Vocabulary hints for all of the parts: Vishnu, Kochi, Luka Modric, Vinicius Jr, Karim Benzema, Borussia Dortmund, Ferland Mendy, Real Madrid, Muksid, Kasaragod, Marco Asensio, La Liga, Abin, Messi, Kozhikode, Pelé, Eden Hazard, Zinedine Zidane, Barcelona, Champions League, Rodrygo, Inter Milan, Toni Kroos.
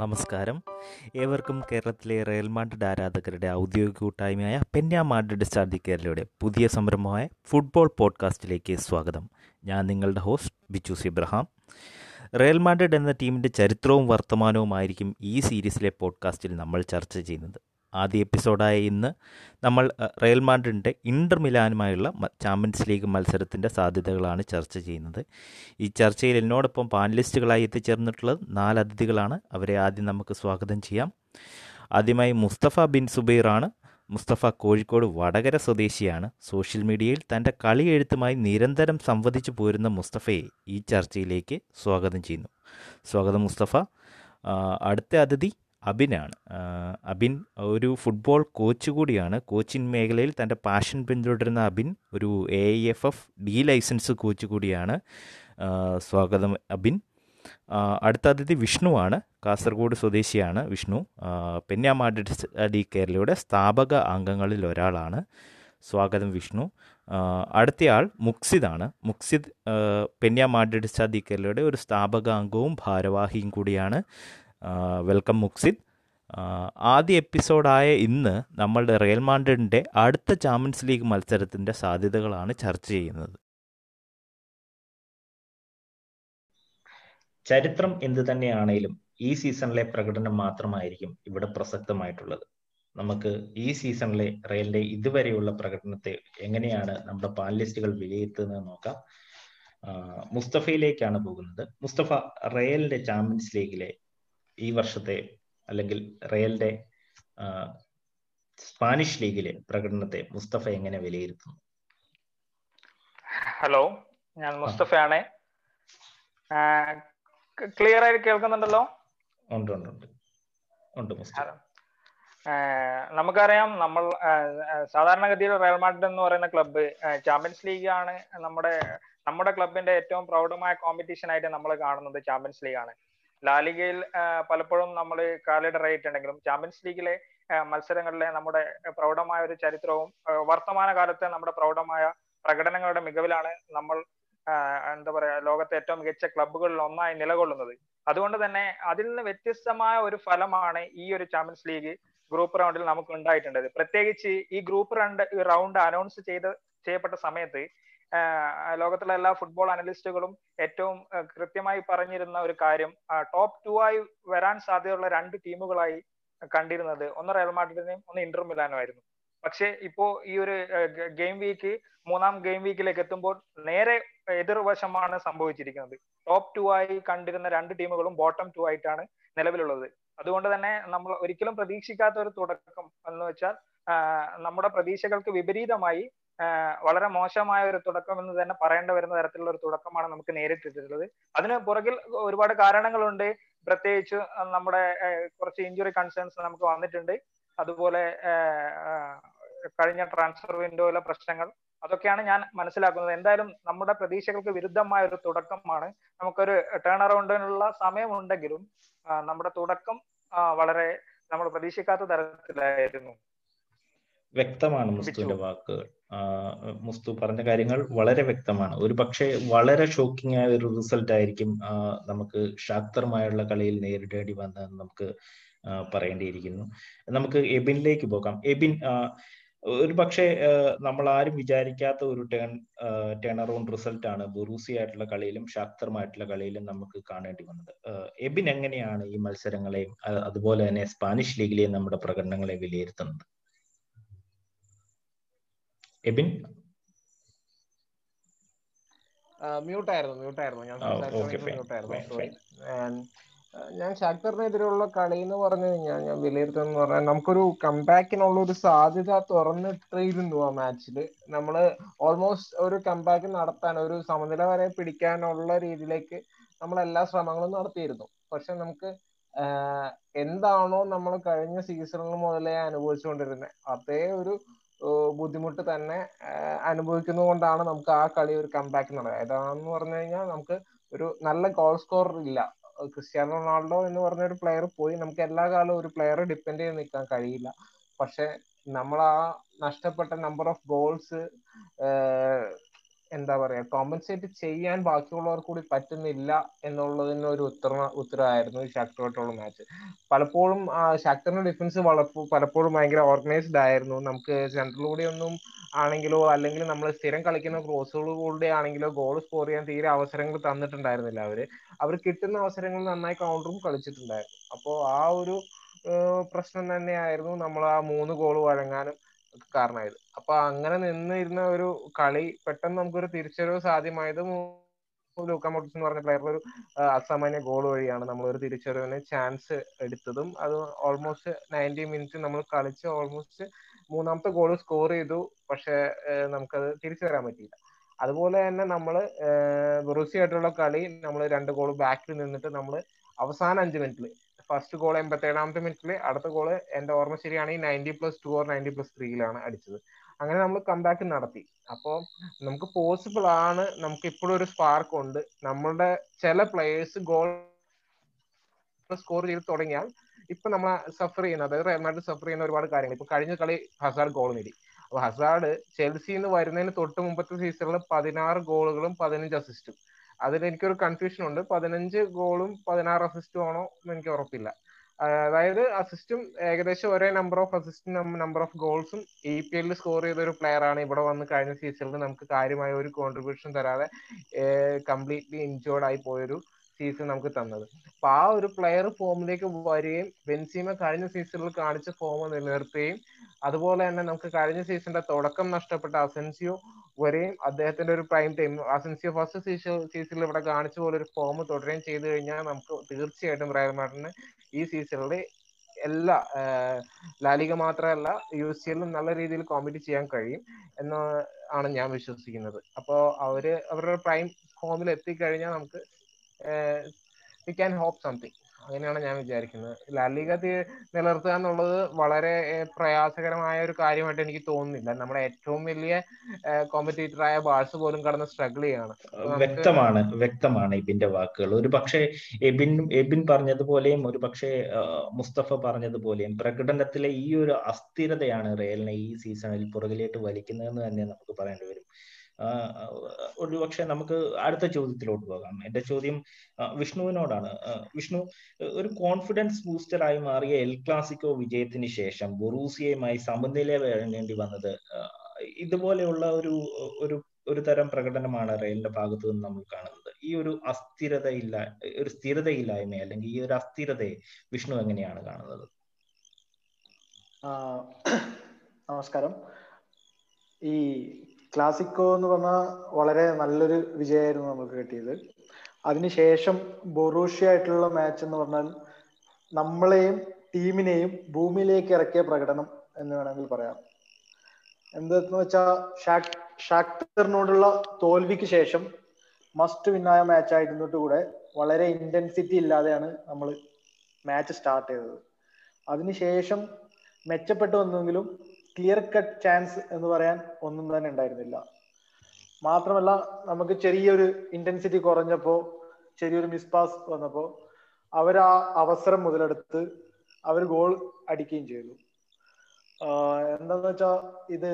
നമസ്കാരം. ഏവർക്കും കേരളത്തിലെ റയൽ മാഡ്രിഡ് ആരാധകരുടെ ഔദ്യോഗിക കൂട്ടായ്മയായ പെന്യ മാഡ്രിഡ് സ്റ്റാർഡി കേരളയുടെ പുതിയ സംരംഭമായ ഫുട്ബോൾ പോഡ്കാസ്റ്റിലേക്ക് സ്വാഗതം. ഞാൻ നിങ്ങളുടെ host Bichus Ibrahim. Real Madrid എന്ന ടീമിൻ്റെ ചരിത്രവും വർത്തമാനവുമായിരിക്കും ഈ സീരീസിലെ പോഡ്കാസ്റ്റിൽ നമ്മൾ ചർച്ച ചെയ്യുന്നത്. ആദ്യ എപ്പിസോഡായ ഇന്ന് നമ്മൾ റയൽ മാഡ്രിഡിൻ്റെ ഇൻ്റർ മിലാനുമായുള്ള ചാമ്പ്യൻസ് ലീഗ് മത്സരത്തിൻ്റെ സാധ്യതകളാണ് ചർച്ച ചെയ്യുന്നത്. ഈ ചർച്ചയിൽ എന്നോടൊപ്പം പാനലിസ്റ്റുകളായി എത്തിച്ചേർന്നിട്ടുള്ളത് നാല് അതിഥികളാണ്. അവരെ ആദ്യം നമുക്ക് സ്വാഗതം ചെയ്യാം. ആദ്യമായി മുസ്തഫ ബിൻ സുബൈറാണ്. മുസ്തഫ കോഴിക്കോട് വടകര സ്വദേശിയാണ്. സോഷ്യൽ മീഡിയയിൽ തൻ്റെ കളിയെഴുത്തുമായി നിരന്തരം സംവദിച്ചു പോരുന്ന മുസ്തഫയെ ഈ ചർച്ചയിലേക്ക് സ്വാഗതം ചെയ്യുന്നു. സ്വാഗതം മുസ്തഫ. അടുത്ത അതിഥി അബിനാണ്. അബിൻ ഒരു ഫുട്ബോൾ കോച്ച് കൂടിയാണ്. കോച്ചിങ് മേഖലയിൽ തൻ്റെ പാഷൻ പിന്തുടരുന്ന അബിൻ ഒരു AIFF D ലൈസൻസ് കോച്ച് കൂടിയാണ്. സ്വാഗതം അബിൻ. അടുത്ത അതിഥി വിഷ്ണുവാണ്. കാസർഗോഡ് സ്വദേശിയാണ് വിഷ്ണു. പെന്യ മാഡ്രിഡ് സ്റ്റാർഡി കേരളയുടെ സ്ഥാപക അംഗങ്ങളിൽ ഒരാളാണ്. സ്വാഗതം വിഷ്ണു. അടുത്തയാൾ മുക്സിദാണ്. മുക്സിദ് പെന്യ മാഡ്രിഡ് സ്റ്റാർഡി കേരളയുടെ ഒരു സ്ഥാപക അംഗവും ഭാരവാഹിയും കൂടിയാണ്. വെൽക്കം മുക്സിദ്. ആദ്യ എപ്പിസോഡായ ഇന്ന് നമ്മളുടെ റയൽ മാഡ്രിഡിൻ്റെ അടുത്ത ചാമ്പ്യൻസ് ലീഗ് മത്സരത്തിൻ്റെ സാധ്യതകളാണ് ചർച്ച ചെയ്യുന്നത്. ചരിത്രം എന്തു തന്നെയാണേലും ഈ സീസണിലെ പ്രകടനം മാത്രമായിരിക്കും ഇവിടെ പ്രസക്തമായിട്ടുള്ളത്. നമുക്ക് ഈ സീസണിലെ റയലിൻ്റെ ഇതുവരെയുള്ള പ്രകടനത്തെ എങ്ങനെയാണ് നമ്മുടെ പാനലിസ്റ്റുകൾ വിലയിരുത്തുന്നത് നോക്കാം. മുസ്തഫയിലേക്കാണ് പോകുന്നത്. മുസ്തഫ, റയലിൻ്റെ ചാമ്പ്യൻസ് ലീഗിലെ ഈ വർഷത്തെ അല്ലെങ്കിൽ റയലിന്റെ സ്പാനിഷ് ലീഗിലെ പ്രകടനത്തെ മുസ്തഫ എങ്ങനെ വിലയിരുത്തുന്നു? ഹലോ, ഞാൻ മുസ്തഫയാണ്. ക്ലിയർ ആയിട്ട് കേൾക്കുന്നുണ്ടല്ലോ? ഉണ്ട് ഉണ്ട് ഉണ്ട് ഉണ്ട് മുസ്തഫ. നമുക്കറിയാം, നമ്മൾ സാധാരണഗതിയിൽ റയൽ മാഡ്രിഡ് എന്ന് പറയുന്ന ക്ലബ്ബ് ചാമ്പ്യൻസ് ലീഗ് ആണ്. നമ്മുടെ ക്ലബിന്റെ ഏറ്റവും പ്രൗഢമായ കോമ്പറ്റീഷൻ ആയിട്ട് നമ്മൾ കാണുന്നത് ചാമ്പ്യൻസ് ലീഗ് ആണ്. ലാലിഗയിൽ പലപ്പോഴും നമ്മൾ കാലിടറിയിട്ടുണ്ടെങ്കിലും ചാമ്പ്യൻസ് ലീഗിലെ മത്സരങ്ങളിലെ നമ്മുടെ പ്രൗഢമായ ഒരു ചരിത്രവും വർത്തമാന കാലത്തെ നമ്മുടെ പ്രൗഢമായ പ്രകടനങ്ങളുടെ മികവിലാണ് നമ്മൾ ലോകത്തെ ഏറ്റവും മികച്ച ക്ലബ്ബുകളിൽ ഒന്നായി നിലകൊള്ളുന്നത്. അതുകൊണ്ട് തന്നെ അതിൽ നിന്ന് വ്യത്യസ്തമായ ഒരു ഫലമാണ് ഈ ഒരു ചാമ്പ്യൻസ് ലീഗ് ഗ്രൂപ്പ് റൗണ്ടിൽ നമുക്ക് ഉണ്ടായിട്ടുള്ളത്. പ്രത്യേകിച്ച് ഈ ഗ്രൂപ്പ് റൗണ്ട് അനൗൺസ് ചെയ്യപ്പെട്ട സമയത്ത് ലോകത്തിലെ എല്ലാ ഫുട്ബോൾ അനലിസ്റ്റുകളും ഏറ്റവും കൃത്യമായി പറഞ്ഞിരുന്ന ഒരു കാര്യം, ടോപ്പ് 2 ആയി വരാൻ സാധ്യതയുള്ള രണ്ട് ടീമുകളായി കണ്ടിരുന്നത് ഒന്ന് റയൽ മാഡ്രിഡിനെയും ഒന്ന് ഇന്റർ മിലാനും ആയിരുന്നു. പക്ഷെ ഇപ്പോ ഈ ഒരു ഗെയിം വീക്ക്, മൂന്നാം ഗെയിം വീക്കിലേക്ക് എത്തുമ്പോൾ നേരെ എതിർവശമാണ് സംഭവിച്ചിരിക്കുന്നത്. ടോപ്പ് 2 ആയി കണ്ടിരുന്ന രണ്ട് ടീമുകളും ബോട്ടം 2 ആയിട്ടാണ് നിലവിലുള്ളത്. അതുകൊണ്ട് തന്നെ നമ്മൾ ഒരിക്കലും പ്രതീക്ഷിക്കാത്ത ഒരു തുടക്കം എന്ന് വെച്ചാൽ നമ്മുടെ പ്രതീക്ഷകൾക്ക് വിപരീതമായി വളരെ മോശമായ ഒരു തുടക്കം എന്ന് തന്നെ പറയേണ്ട വരുന്ന തരത്തിലുള്ള ഒരു തുടക്കമാണ് നമുക്ക് നേരിട്ടിട്ടുള്ളത്. അതിന് പുറകിൽ ഒരുപാട് കാരണങ്ങളുണ്ട്. പ്രത്യേകിച്ച് നമ്മുടെ കുറച്ച് ഇഞ്ചുറി കൺസേൺസ് നമുക്ക് വന്നിട്ടുണ്ട്. അതുപോലെ കഴിഞ്ഞ ട്രാൻസ്ഫർ വിൻഡോയിലെ പ്രശ്നങ്ങൾ, അതൊക്കെയാണ് ഞാൻ മനസ്സിലാക്കുന്നത്. എന്തായാലും നമ്മുടെ പ്രതീക്ഷകൾക്ക് വിരുദ്ധമായ ഒരു തുടക്കമാണ്. നമുക്കൊരു ടേൺ അറൗണ്ടിനുള്ള സമയമുണ്ടെങ്കിലും നമ്മുടെ തുടക്കം വളരെ നമ്മൾ പ്രതീക്ഷിക്കാത്ത തരത്തിലായിരുന്നു. വ്യക്തമാണ് മുസ്തുവിന്റെ വാക്കുകൾ. മുസ്തു പറഞ്ഞ കാര്യങ്ങൾ വളരെ വ്യക്തമാണ്. ഒരു പക്ഷേ വളരെ ഷോക്കിംഗ് ആയ ഒരു റിസൾട്ട് ആയിരിക്കും നമുക്ക് ശാക്തർമായുള്ള കളിയിൽ നേരിടേണ്ടി വന്നതെന്ന് നമുക്ക് പറയേണ്ടിയിരിക്കുന്നു. നമുക്ക് എബിനിലേക്ക് പോകാം. എബിൻ, ഒരു പക്ഷേ നമ്മൾ ആരും വിചാരിക്കാത്ത ഒരു ടേൺ അറൗണ്ട് റിസൾട്ടാണ് ബൊറൂസിയ ആയിട്ടുള്ള കളിയിലും ശാക്തർമായിട്ടുള്ള കളിയിലും നമുക്ക് കാണേണ്ടി വന്നത്. എബിൻ എങ്ങനെയാണ് ഈ മത്സരങ്ങളെയും അതുപോലെ തന്നെ സ്പാനിഷ് ലീഗിലെയും നമ്മുടെ പ്രകടനങ്ങളെ വിലയിരുത്തുന്നത്? ഞാൻ ശാക്തറിനെതിരെയുള്ള കളി എന്ന് പറഞ്ഞു കഴിഞ്ഞാൽ ഞാൻ വിലയിരുത്തുന്ന പറഞ്ഞാൽ നമുക്കൊരു കംബാക്കിനുള്ള ഒരു സാധ്യത തുറന്നിട്ടിരുന്നു. ആ മാച്ചിൽ നമ്മള് ഓൾമോസ്റ്റ് ഒരു കംബാക്ക് നടത്താൻ, ഒരു സമനില വരെ പിടിക്കാനുള്ള രീതിയിലേക്ക് നമ്മൾ എല്ലാ ശ്രമങ്ങളും നടത്തിയിരുന്നു. പക്ഷെ നമുക്ക് എന്താണോ നമ്മൾ കഴിഞ്ഞ സീസണിൽ മുതലേ അനുഭവിച്ചുകൊണ്ടിരുന്നത് അതേ ഒരു ബുദ്ധിമുട്ട് തന്നെ അനുഭവിക്കുന്നത് കൊണ്ടാണ് നമുക്ക് ആ കളി ഒരു കംബാക്ക് നടക്കുക. ഇതാണെന്ന് പറഞ്ഞു കഴിഞ്ഞാൽ നമുക്ക് ഒരു നല്ല ഗോൾ സ്കോറർ ഇല്ല. ക്രിസ്ത്യാനോ റൊണാൾഡോ എന്ന് പറഞ്ഞ ഒരു പ്ലെയർ പോയി. നമുക്ക് എല്ലാ കാലവും ഒരു പ്ലെയർ ഡിപ്പെൻഡ് ചെയ്ത് നിൽക്കാൻ കഴിയില്ല. പക്ഷെ നമ്മൾ ആ നഷ്ടപ്പെട്ട നമ്പർ ഓഫ് ഗോൾസ് എന്താ പറയുക കോമ്പൻസേറ്റ് ചെയ്യാൻ ബാക്കിയുള്ളവർ കൂടി പറ്റുന്നില്ല എന്നുള്ളതിന് ഒരു ഉത്തരവായിരുന്നു ഈ ഷാക്ടറുമായിട്ടുള്ള മാച്ച്. പലപ്പോഴും ഷാക്ടറിന്റെ ഡിഫൻസ് പലപ്പോഴും ഭയങ്കര ഓർഗനൈസ്ഡ് ആയിരുന്നു. നമുക്ക് സെൻട്രലൂടെ ഒന്നും ആണെങ്കിലോ അല്ലെങ്കിൽ നമ്മൾ സ്ഥിരം കളിക്കുന്ന ക്രോസുകളിലൂടെ ആണെങ്കിലോ ഗോൾ സ്കോർ ചെയ്യാൻ തീരെ അവസരങ്ങൾ തന്നിട്ടുണ്ടായിരുന്നില്ല. അവർ കിട്ടുന്ന അവസരങ്ങൾ നന്നായി കൗണ്ടറും കളിച്ചിട്ടുണ്ടായിരുന്നു. അപ്പോൾ ആ ഒരു പ്രശ്നം തന്നെയായിരുന്നു നമ്മൾ ആ 3 ഗോൾ വഴങ്ങാനും കാരണമായത്. അപ്പൊ അങ്ങനെ നിന്നിരുന്ന ഒരു കളി പെട്ടെന്ന് നമുക്കൊരു തിരിച്ചറിവ് സാധ്യമായത് ലൂക്കാ മോഡ്രിച്ച് എന്ന് പറഞ്ഞ പ്ലെയറിൽ ഒരു അസാമാന്യ ഗോൾ വഴിയാണ്. നമ്മളൊരു തിരിച്ചറിവിന് ചാൻസ് എടുത്തതും അത് ഓൾമോസ്റ്റ് 90 മിനിറ്റ് നമ്മൾ കളിച്ച് ഓൾമോസ്റ്റ് 3-ാമത്തെ ഗോൾ സ്കോർ ചെയ്തു. പക്ഷെ നമുക്കത് തിരിച്ചു തരാൻ പറ്റിയില്ല. അതുപോലെ തന്നെ നമ്മൾ ബൊറൂസിയായിട്ടുള്ള കളി നമ്മൾ 2 ഗോൾ ബാക്കിൽ നിന്നിട്ട് നമ്മൾ അവസാന 5 മിനിറ്റിൽ ഫസ്റ്റ് ഗോൾ 87-ാമത്തെ മിനിറ്റിൽ, അടുത്ത ഗോള് എന്റെ ഓർമ്മ ശരിയാണെങ്കിൽ 90+2 or 90+3 അടിച്ചത്. അങ്ങനെ നമ്മൾ കംബാക്ക് നടത്തി. അപ്പോൾ നമുക്ക് പോസിബിൾ ആണ്, നമുക്ക് ഇപ്പോഴും ഒരു സ്പാർക്ക് ഉണ്ട്. നമ്മളുടെ ചില പ്ലേയേഴ്സ് ഗോൾ സ്കോർ ചെയ്ത് തുടങ്ങിയാൽ ഇപ്പൊ നമ്മൾ സഫർ ചെയ്യുന്ന, അതായത് റയൽ മാഡ്രിഡ് സഫർ ചെയ്യുന്ന ഒരുപാട് കാര്യങ്ങൾ. ഇപ്പൊ കഴിഞ്ഞ കളി ഹസാർഡ് ഗോൾ നേടി. അപ്പൊ ഹസാർഡ് ചെൽസിയിൽ നിന്ന് വരുന്നതിന് തൊട്ട് മുമ്പത്തെ സീസണിൽ 16 ഗോളുകളും 15 അസിസ്റ്റും. അതിലെനിക്കൊരു കൺഫ്യൂഷൻ ഉണ്ട്. 15 ഗോളും 16 അസിസ്റ്റും ആണോ എന്ന് എനിക്ക് ഉറപ്പില്ല. അതായത് അസിസ്റ്റും ഏകദേശം ഒരേ നമ്പർ ഓഫ് അസിസ്റ്റും നമ്പർ ഓഫ് ഗോൾസും EPL സ്കോർ ചെയ്ത ഒരു പ്ലെയർ ആണ്. ഇവിടെ വന്ന് കഴിഞ്ഞ സീസണിൽ നമുക്ക് കാര്യമായ ഒരു കോൺട്രിബ്യൂഷൻ തരാതെ കംപ്ലീറ്റ്ലി ഇൻജോർഡ് ആയി പോയൊരു സീസൺ നമുക്ക് തന്നത്. അപ്പൊ ആ ഒരു പ്ലെയർ ഫോമിലേക്ക് വരികയും ബെൻസീമ കഴിഞ്ഞ സീസണിൽ കാണിച്ച ഫോം നിലനിർത്തുകയും അതുപോലെ തന്നെ നമുക്ക് കഴിഞ്ഞ സീസണിന്റെ തുടക്കം നഷ്ടപ്പെട്ട അസെൻസിയോ വരെയും അദ്ദേഹത്തിന്റെ ഒരു പ്രൈം ടൈം അസെൻസിയോ ഫസ്റ്റ് സീസണിൽ ഇവിടെ കാണിച്ച പോലെ ഒരു ഫോം തുടരുകയും ചെയ്തു കഴിഞ്ഞാൽ നമുക്ക് തീർച്ചയായിട്ടും റയൽ മാഡ്രിഡിന് ഈ സീസണിൽ എല്ലാ ലാലിക മാത്രമല്ല UCL-ലും നല്ല രീതിയിൽ കോമ്പീറ്റ് ചെയ്യാൻ കഴിയും എന്ന് ആണ് ഞാൻ വിശ്വസിക്കുന്നത്. അപ്പോൾ അവരുടെ പ്രൈം ഫോമിൽ എത്തിക്കഴിഞ്ഞാൽ നമുക്ക് we can hope something. അങ്ങനെയാണ് ഞാൻ വിചാരിക്കുന്നത്. ലാലിക നിലനിർത്തുക എന്നുള്ളത് വളരെ പ്രയാസകരമായ ഒരു കാര്യമായിട്ട് എനിക്ക് തോന്നുന്നില്ല. നമ്മുടെ ഏറ്റവും വലിയ കോമ്പറ്റീറ്ററായ ബാഴ്സ് പോലും കടന്ന് സ്ട്രഗിൾ ചെയ്യാണ്. വ്യക്തമാണ് എബിന്റെ വാക്കുകൾ. ഒരു പക്ഷേ എബിൻ പറഞ്ഞതുപോലെയും ഒരു പക്ഷേ മുസ്തഫ പറഞ്ഞതുപോലെയും പ്രകടനത്തിലെ ഈ ഒരു അസ്ഥിരതയാണ് റയലിനെ ഈ സീസണിൽ പുറകിലേക്ക് വലിക്കുന്നതെന്ന് തന്നെ നമുക്ക് പറയേണ്ടി വരും. ഒരു പക്ഷെ നമുക്ക് അടുത്ത ചോദ്യത്തിലോട്ട് പോകാം. എന്റെ ചോദ്യം വിഷ്ണുവിനോടാണ്. വിഷ്ണു, ഒരു കോൺഫിഡൻസ് ബൂസ്റ്ററായി മാറിയ എൽ ക്ലാസിക്കോ വിജയത്തിന് ശേഷം ബൊറൂസിയയുമായി സമനില വഴങ്ങേണ്ടി വന്നത് ഇതുപോലെയുള്ള ഒരു തരം പ്രകടനമാണ് റയലിന്റെ ഭാഗത്തു നിന്ന് നമ്മൾ കാണുന്നത്. ഈ ഒരു സ്ഥിരതയില്ലായ്മ അല്ലെങ്കിൽ ഈ ഒരു അസ്ഥിരതയെ വിഷ്ണു എങ്ങനെയാണ് കാണുന്നത്? നമസ്കാരം. ഈ ക്ലാസിക്കോ എന്ന് പറഞ്ഞാൽ വളരെ നല്ലൊരു വിജയമായിരുന്നു നമുക്ക് കിട്ടിയത്. അതിനുശേഷം ബൊറൂഷ്യ ആയിട്ടുള്ള മാച്ച് എന്ന് പറഞ്ഞാൽ നമ്മളെയും ടീമിനെയും ഭൂമിയിലേക്ക് ഇറക്കിയ പ്രകടനം എന്ന് വേണമെങ്കിൽ പറയാം. എന്തെന്ന് വെച്ചാൽ ഷാക്ടറിനോടുള്ള തോൽവിക്ക് ശേഷം മസ്റ്റ് വിന്നായ മാച്ച് ആയിരുന്നിട്ട് കൂടെ വളരെ ഇന്റൻസിറ്റി ഇല്ലാതെയാണ് നമ്മൾ മാച്ച് സ്റ്റാർട്ട് ചെയ്തത്. അതിനുശേഷം മെച്ചപ്പെട്ടു വന്നെങ്കിലും ക്ലിയർ കട്ട് ചാൻസ് എന്ന് പറയാൻ ഒന്നും തന്നെ ഉണ്ടായിരുന്നില്ല. മാത്രമല്ല നമുക്ക് ചെറിയൊരു ഇന്റൻസിറ്റി കുറഞ്ഞപ്പോൾ ചെറിയൊരു മിസ്പാസ് വന്നപ്പോൾ അവർ ആ അവസരം മുതലെടുത്ത് അവർ ഗോൾ അടിക്കുകയും ചെയ്തു. എന്താന്ന് വെച്ചാൽ ഇത്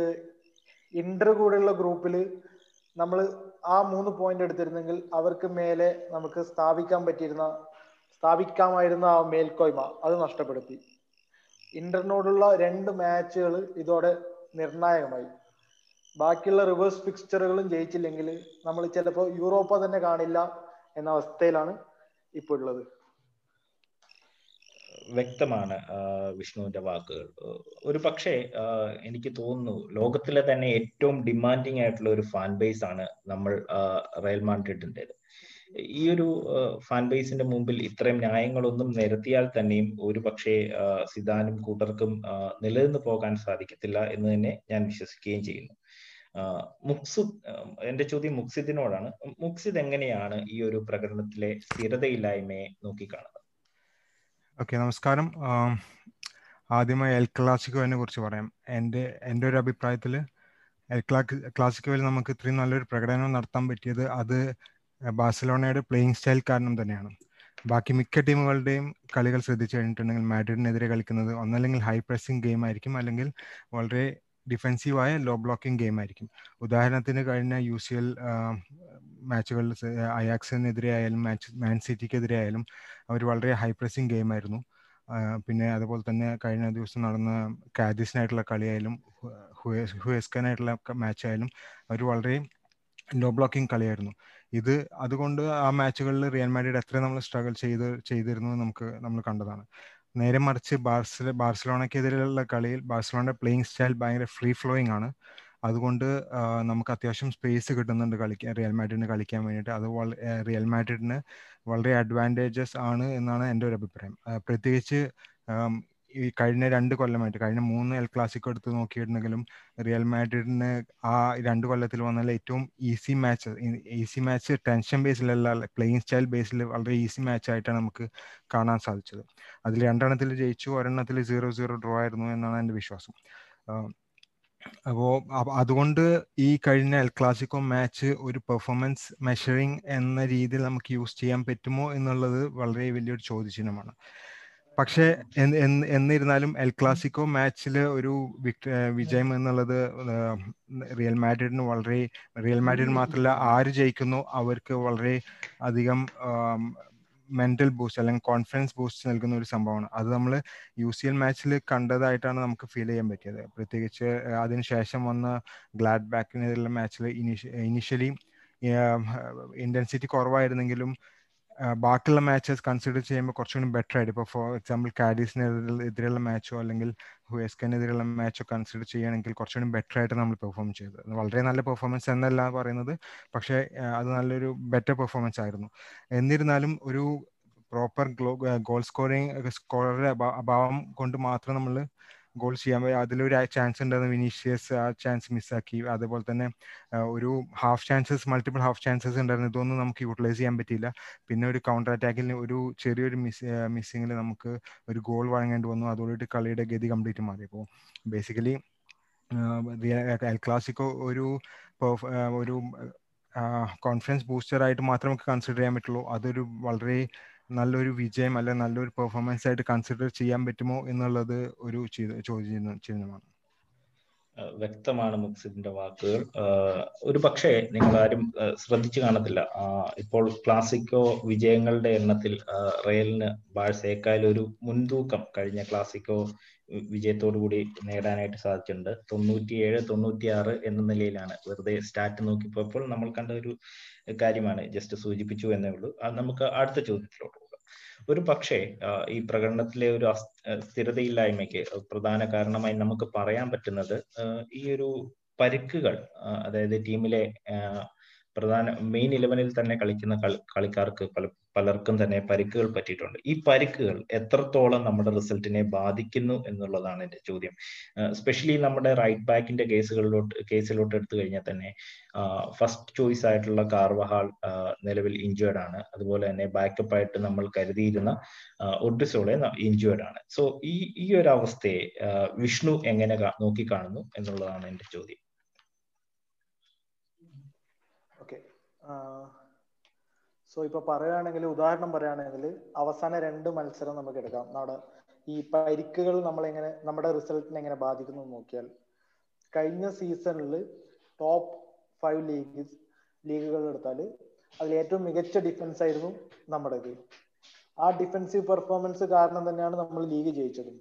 ഇന്റർ കൂടെയുള്ള ഗ്രൂപ്പിൽ നമ്മൾ ആ 3 പോയിന്റ് എടുത്തിരുന്നെങ്കിൽ അവർക്ക് മേലെ നമുക്ക് സ്ഥാപിക്കാമായിരുന്ന ആ മേൽക്കോയ്മ അത് നഷ്ടപ്പെടുത്തി. ഇന്റർനോടുള്ള 2 മാച്ചുകൾ ഇതോടെ നിർണായകമായി. ബാക്കിയുള്ള റിവേഴ്സ് ഫിക്സ്ചറുകളും ജയിച്ചില്ലെങ്കിൽ നമ്മൾ ചിലപ്പോൾ യൂറോപ്പ തന്നെ കാണില്ല എന്ന അവസ്ഥയിലാണ് ഇപ്പോൾ ഉള്ളത്. വ്യക്തമാണ് വിഷ്ണുവിന്റെ വാക്കുകൾ. ഒരു പക്ഷേ എനിക്ക് തോന്നുന്നു ലോകത്തിലെ തന്നെ ഏറ്റവും ഡിമാൻഡിങ് ആയിട്ടുള്ള ഒരു ഫാൻ ബേസ് ആണ് നമ്മൾ റയൽ മാഡ്രിഡിന്റേത്. ഈ ഒരു ഫാൻ ബേസിന്റെ മുമ്പിൽ ഇത്രയും ന്യായങ്ങളൊന്നും നിരത്തിയാൽ തന്നെയും ഒരു പക്ഷേ സിദാനും കൂട്ടർക്കും നിലനിന്ന് പോകാൻ സാധിക്കത്തില്ല എന്ന് തന്നെ ഞാൻ വിശ്വസിക്കുകയും ചെയ്യുന്നു. മുക്സിദ്, എന്റെ ചോദ്യം മുക്സിദിനോടാണ്. മുക്സിദ് എങ്ങനെയാണ് ഈ ഒരു പ്രകടനത്തിലെ സ്ഥിരതയില്ലായ്മയെ നോക്കിക്കാണുന്നത്? ഓക്കെ, നമസ്കാരം. ആദ്യമായി എൽ ക്ലാസിക്കോനെ കുറിച്ച് പറയാം. എന്റെ ഒരു അഭിപ്രായത്തിൽ എൽ ക്ലാസിക്കോയിൽ നമുക്ക് ഇത്രയും നല്ലൊരു പ്രകടനം നടത്താൻ പറ്റിയത് അത് ബാഴ്സലോണയുടെ പ്ലേയിങ് സ്റ്റൈൽ കാരണം തന്നെയാണ്. ബാക്കി മിക്ക ടീമുകളുടെയും കളികൾ ശ്രദ്ധിച്ചു കഴിഞ്ഞിട്ടുണ്ടെങ്കിൽ മാഡ്രിഡിനെതിരെ കളിക്കുന്നത് ഒന്നല്ലെങ്കിൽ ഹൈ പ്രസിംഗ് ഗെയിം ആയിരിക്കും, അല്ലെങ്കിൽ വളരെ ഡിഫെൻസീവായ ലോ ബ്ലോക്കിംഗ് ഗെയിം ആയിരിക്കും. ഉദാഹരണത്തിന് കഴിഞ്ഞ UCL മാച്ചുകളിൽ അയാക്സിനെതിരെ ആയാലും മാൻ സിറ്റിക്കെതിരെ ആയാലും അവർ വളരെ ഹൈ പ്രസിംഗ് ഗെയിം ആയിരുന്നു. പിന്നെ അതുപോലെ തന്നെ കഴിഞ്ഞ ദിവസം നടന്ന കാദിസിനായിട്ടുള്ള കളിയായാലും ഹുസ്കനായിട്ടുള്ള മാച്ചായാലും അവർ വളരെ ലോ ബ്ലോക്കിംഗ് കളിയായിരുന്നു. ഇത് അതുകൊണ്ട് ആ മാച്ചുകളിൽ റിയൽ മാഡ്രിഡ് എത്ര നമ്മൾ സ്ട്രഗിൾ ചെയ്തിരുന്നു നമ്മൾ കണ്ടതാണ്. നേരെ മറിച്ച് ബാഴ്സലോണക്കെതിരെയുള്ള കളിയിൽ ബാഴ്സലോണയുടെ പ്ലേയിങ് സ്റ്റൈൽ ഭയങ്കര ഫ്രീ ഫ്ലോയിങ് ആണ്. അതുകൊണ്ട് നമുക്ക് അത്യാവശ്യം സ്പേസ് കിട്ടുന്നുണ്ട് കളിക്കാൻ, റിയൽ മാഡ്രിഡിന് കളിക്കാൻ വേണ്ടിയിട്ട്. അത് റിയൽ മാഡ്രിഡിന് വളരെ അഡ്വാൻറ്റേജസ് ആണ് എന്നാണ് എൻ്റെ ഒരു അഭിപ്രായം. പ്രത്യേകിച്ച് ഈ കഴിഞ്ഞ 2 കൊല്ലമായിട്ട്, കഴിഞ്ഞ 3 എൽ ക്ലാസിക്കോ എടുത്ത് നോക്കിയിട്ടുണ്ടെങ്കിലും റിയൽ മാഡ്രിഡിന് ആ 2 കൊല്ലത്തിൽ വന്നാൽ ഏറ്റവും ഈസി മാച്ച് ടെൻഷൻ ബേസിലല്ല, പ്ലേയിങ് സ്റ്റൈൽ ബേസിൽ വളരെ ഈസി മാച്ചായിട്ടാണ് നമുക്ക് കാണാൻ സാധിച്ചത്. അതിൽ 2 എണ്ണത്തിൽ ജയിച്ചു, 1 എണ്ണത്തിൽ 0-0 ഡ്രോ ആയിരുന്നു എന്നാണ് എൻ്റെ വിശ്വാസം. അപ്പോൾ അതുകൊണ്ട് ഈ കഴിഞ്ഞ എൽ ക്ലാസിക്കോ മാച്ച് ഒരു പെർഫോമൻസ് മെഷറിങ് എന്ന രീതിയിൽ നമുക്ക് യൂസ് ചെയ്യാൻ പറ്റുമോ എന്നുള്ളത് വളരെ വലിയൊരു ചോദ്യചിഹ്നമാണ്. പക്ഷേ എന്നിരുന്നാലും എൽ ക്ലാസിക്കോ മാച്ചിൽ ഒരു വിജയം എന്നുള്ളത് റിയൽ മാഡ്രിഡ് മാത്രമല്ല, ആര് ജയിക്കുന്നു അവർക്ക് വളരെ അധികം മെന്റൽ ബൂസ്റ്റ് അല്ലെങ്കിൽ കോൺഫിഡൻസ് ബൂസ്റ്റ് നൽകുന്ന ഒരു സംഭവമാണ്. അത് നമ്മൾ UCL മാച്ചിൽ കണ്ടതായിട്ടാണ് നമുക്ക് ഫീൽ ചെയ്യാൻ പറ്റിയത്. പ്രത്യേകിച്ച് അതിനുശേഷം വന്ന ഗ്ലാഡ്ബാക്കിനെതിരെയുള്ള മാച്ചിൽ ഇനിഷ്യലി ഇന്റൻസിറ്റി കുറവായിരുന്നെങ്കിലും ബാക്കിയുള്ള മാച്ചസ് കൺസിഡർ ചെയ്യുമ്പോൾ കുറച്ചുകൂടി ബെറ്റർ ആയിട്ട്, ഇപ്പോൾ ഫോർ എക്സാമ്പിൾ കാഡീസിനെതിരെയുള്ള മാച്ചോ അല്ലെങ്കിൽ ഹുസ്കനെതിരെയുള്ള മാച്ചോ കൺസിഡർ ചെയ്യുകയാണെങ്കിൽ കുറച്ചുകൂടി ബെറ്റർ ആയിട്ട് നമ്മൾ പെർഫോം ചെയ്തത്. വളരെ നല്ല പെർഫോമൻസ് എന്നല്ല പറയുന്നത്, പക്ഷേ അത് നല്ലൊരു ബെറ്റർ പെർഫോമൻസ് ആയിരുന്നു. എന്നിരുന്നാലും ഒരു പ്രോപ്പർ ഗോൾ സ്കോററുടെ അഭാവം കൊണ്ട് മാത്രം നമ്മൾ ഗോൾ ചെയ്യാൻ പറ്റും. അതിലൊരു ചാൻസ് ഉണ്ടായിരുന്നു, വിനീഷ്യസ് ആ ചാൻസ് മിസ്സാക്കി. അതുപോലെ തന്നെ ഒരു മൾട്ടിപ്പിൾ ഹാഫ് ചാൻസസ് ഉണ്ടായിരുന്നു, ഇതൊന്നും നമുക്ക് യൂട്ടിലൈസ് ചെയ്യാൻ പറ്റിയില്ല. പിന്നെ ഒരു കൗണ്ടർ അറ്റാക്കിൽ ഒരു ചെറിയൊരു മിസ്സിങ്ങിൽ നമുക്ക് ഒരു ഗോൾ വഴങ്ങേണ്ടി വന്നു. അതോടൊപ്പം കളിയുടെ ഗതി കംപ്ലീറ്റ് മാറി. അപ്പോൾ ബേസിക്കലി എൽ ക്ലാസിക്കോ ഒരു കോൺഫിഡൻസ് ബൂസ്റ്ററായിട്ട് മാത്രമേ കൺസിഡർ ചെയ്യാൻ പറ്റുള്ളൂ. അതൊരു വളരെ നല്ലൊരു വിജയം അല്ല നല്ലൊരു പെർഫോമൻസ് ആയിട്ട് കൺസിഡർ ചെയ്യാൻ പറ്റുമോ എന്നുള്ളത് ഒരു ചോദ്യചിഹ്നമാണ്. വ്യക്തമാണ് മുക്സിദിന്റെ വാക്കുകൾ. ഒരു പക്ഷേ നിങ്ങൾ ആരും ശ്രദ്ധിച്ചു കാണത്തില്ല, ഇപ്പോൾ ക്ലാസിക്കോ വിജയങ്ങളുടെ എണ്ണത്തിൽ റയലിന് ബാഴ്സയേക്കാൾ ഒരു മുൻതൂക്കം കഴിഞ്ഞ ക്ലാസിക്കോ വിജയത്തോടു കൂടി നേടാനായിട്ട് സാധിച്ചിട്ടുണ്ട്. 97, 96 എന്ന നിലയിലാണ്. വെറുതെ സ്റ്റാറ്റ് നോക്കിപ്പോയപ്പോൾ നമ്മൾ കണ്ട ഒരു കാര്യമാണ്, ജസ്റ്റ് സൂചിപ്പിച്ചു എന്നേ ഉള്ളൂ. നമുക്ക് അടുത്ത ചോദ്യത്തിലോട്ട് പോകാം. ഒരു പക്ഷേ ഈ പ്രകടനത്തിലെ ഒരു സ്ഥിരതയില്ലായ്മയ്ക്ക് പ്രധാന കാരണമായി നമുക്ക് പറയാൻ പറ്റുന്നത് ഈ ഒരു പരുക്കുകൾ, അതായത് ടീമിലെ പ്രധാന മെയിൻ 11-ൽ തന്നെ കളിക്കുന്ന കളിക്കാർക്ക് പലർക്കും തന്നെ പരിക്കുകൾ പറ്റിയിട്ടുണ്ട്. ഈ പരിക്കുകൾ എത്രത്തോളം നമ്മുടെ റിസൾട്ടിനെ ബാധിക്കുന്നു എന്നുള്ളതാണ് എൻ്റെ ചോദ്യം. സ്പെഷ്യലി നമ്മുടെ റൈറ്റ് ബാക്കിന്റെ കേസിലോട്ട് എടുത്തു കഴിഞ്ഞാൽ തന്നെ ഫസ്റ്റ് ചോയ്സ് ആയിട്ടുള്ള കാർവഹാൾ നിലവിൽ ഇഞ്ചേർഡ് ആണ്. അതുപോലെ തന്നെ ബാക്കപ്പ് ആയിട്ട് നമ്മൾ കരുതിയിരുന്ന ഒഡിസോളെ ഇഞ്ചേർഡ് ആണ്. സോ ഈ ഒരു അവസ്ഥയെ വിഷ്ണു എങ്ങനെ നോക്കിക്കാണുന്നു എന്നുള്ളതാണ് എൻ്റെ ചോദ്യം. സോ ഇപ്പൊ പറയുകയാണെങ്കിൽ, ഉദാഹരണം പറയുകയാണെങ്കിൽ, അവസാന 2 മത്സരം നമുക്ക് എടുക്കാം. നമ്മുടെ ഈ പരിക്കുകൾ നമ്മുടെ റിസൾട്ടിനെ എങ്ങനെ ബാധിക്കുന്നു നോക്കിയാൽ, കഴിഞ്ഞ സീസണിൽ ടോപ്പ് 5 ലീഗുകൾ എടുത്താൽ അതിൽ ഏറ്റവും മികച്ച ഡിഫൻസ് ആയിരുന്നു നമ്മുടേത്. ആ ഡിഫൻസീവ് പെർഫോമൻസ് കാരണം തന്നെയാണ് നമ്മൾ ലീഗ് ജയിച്ചത്.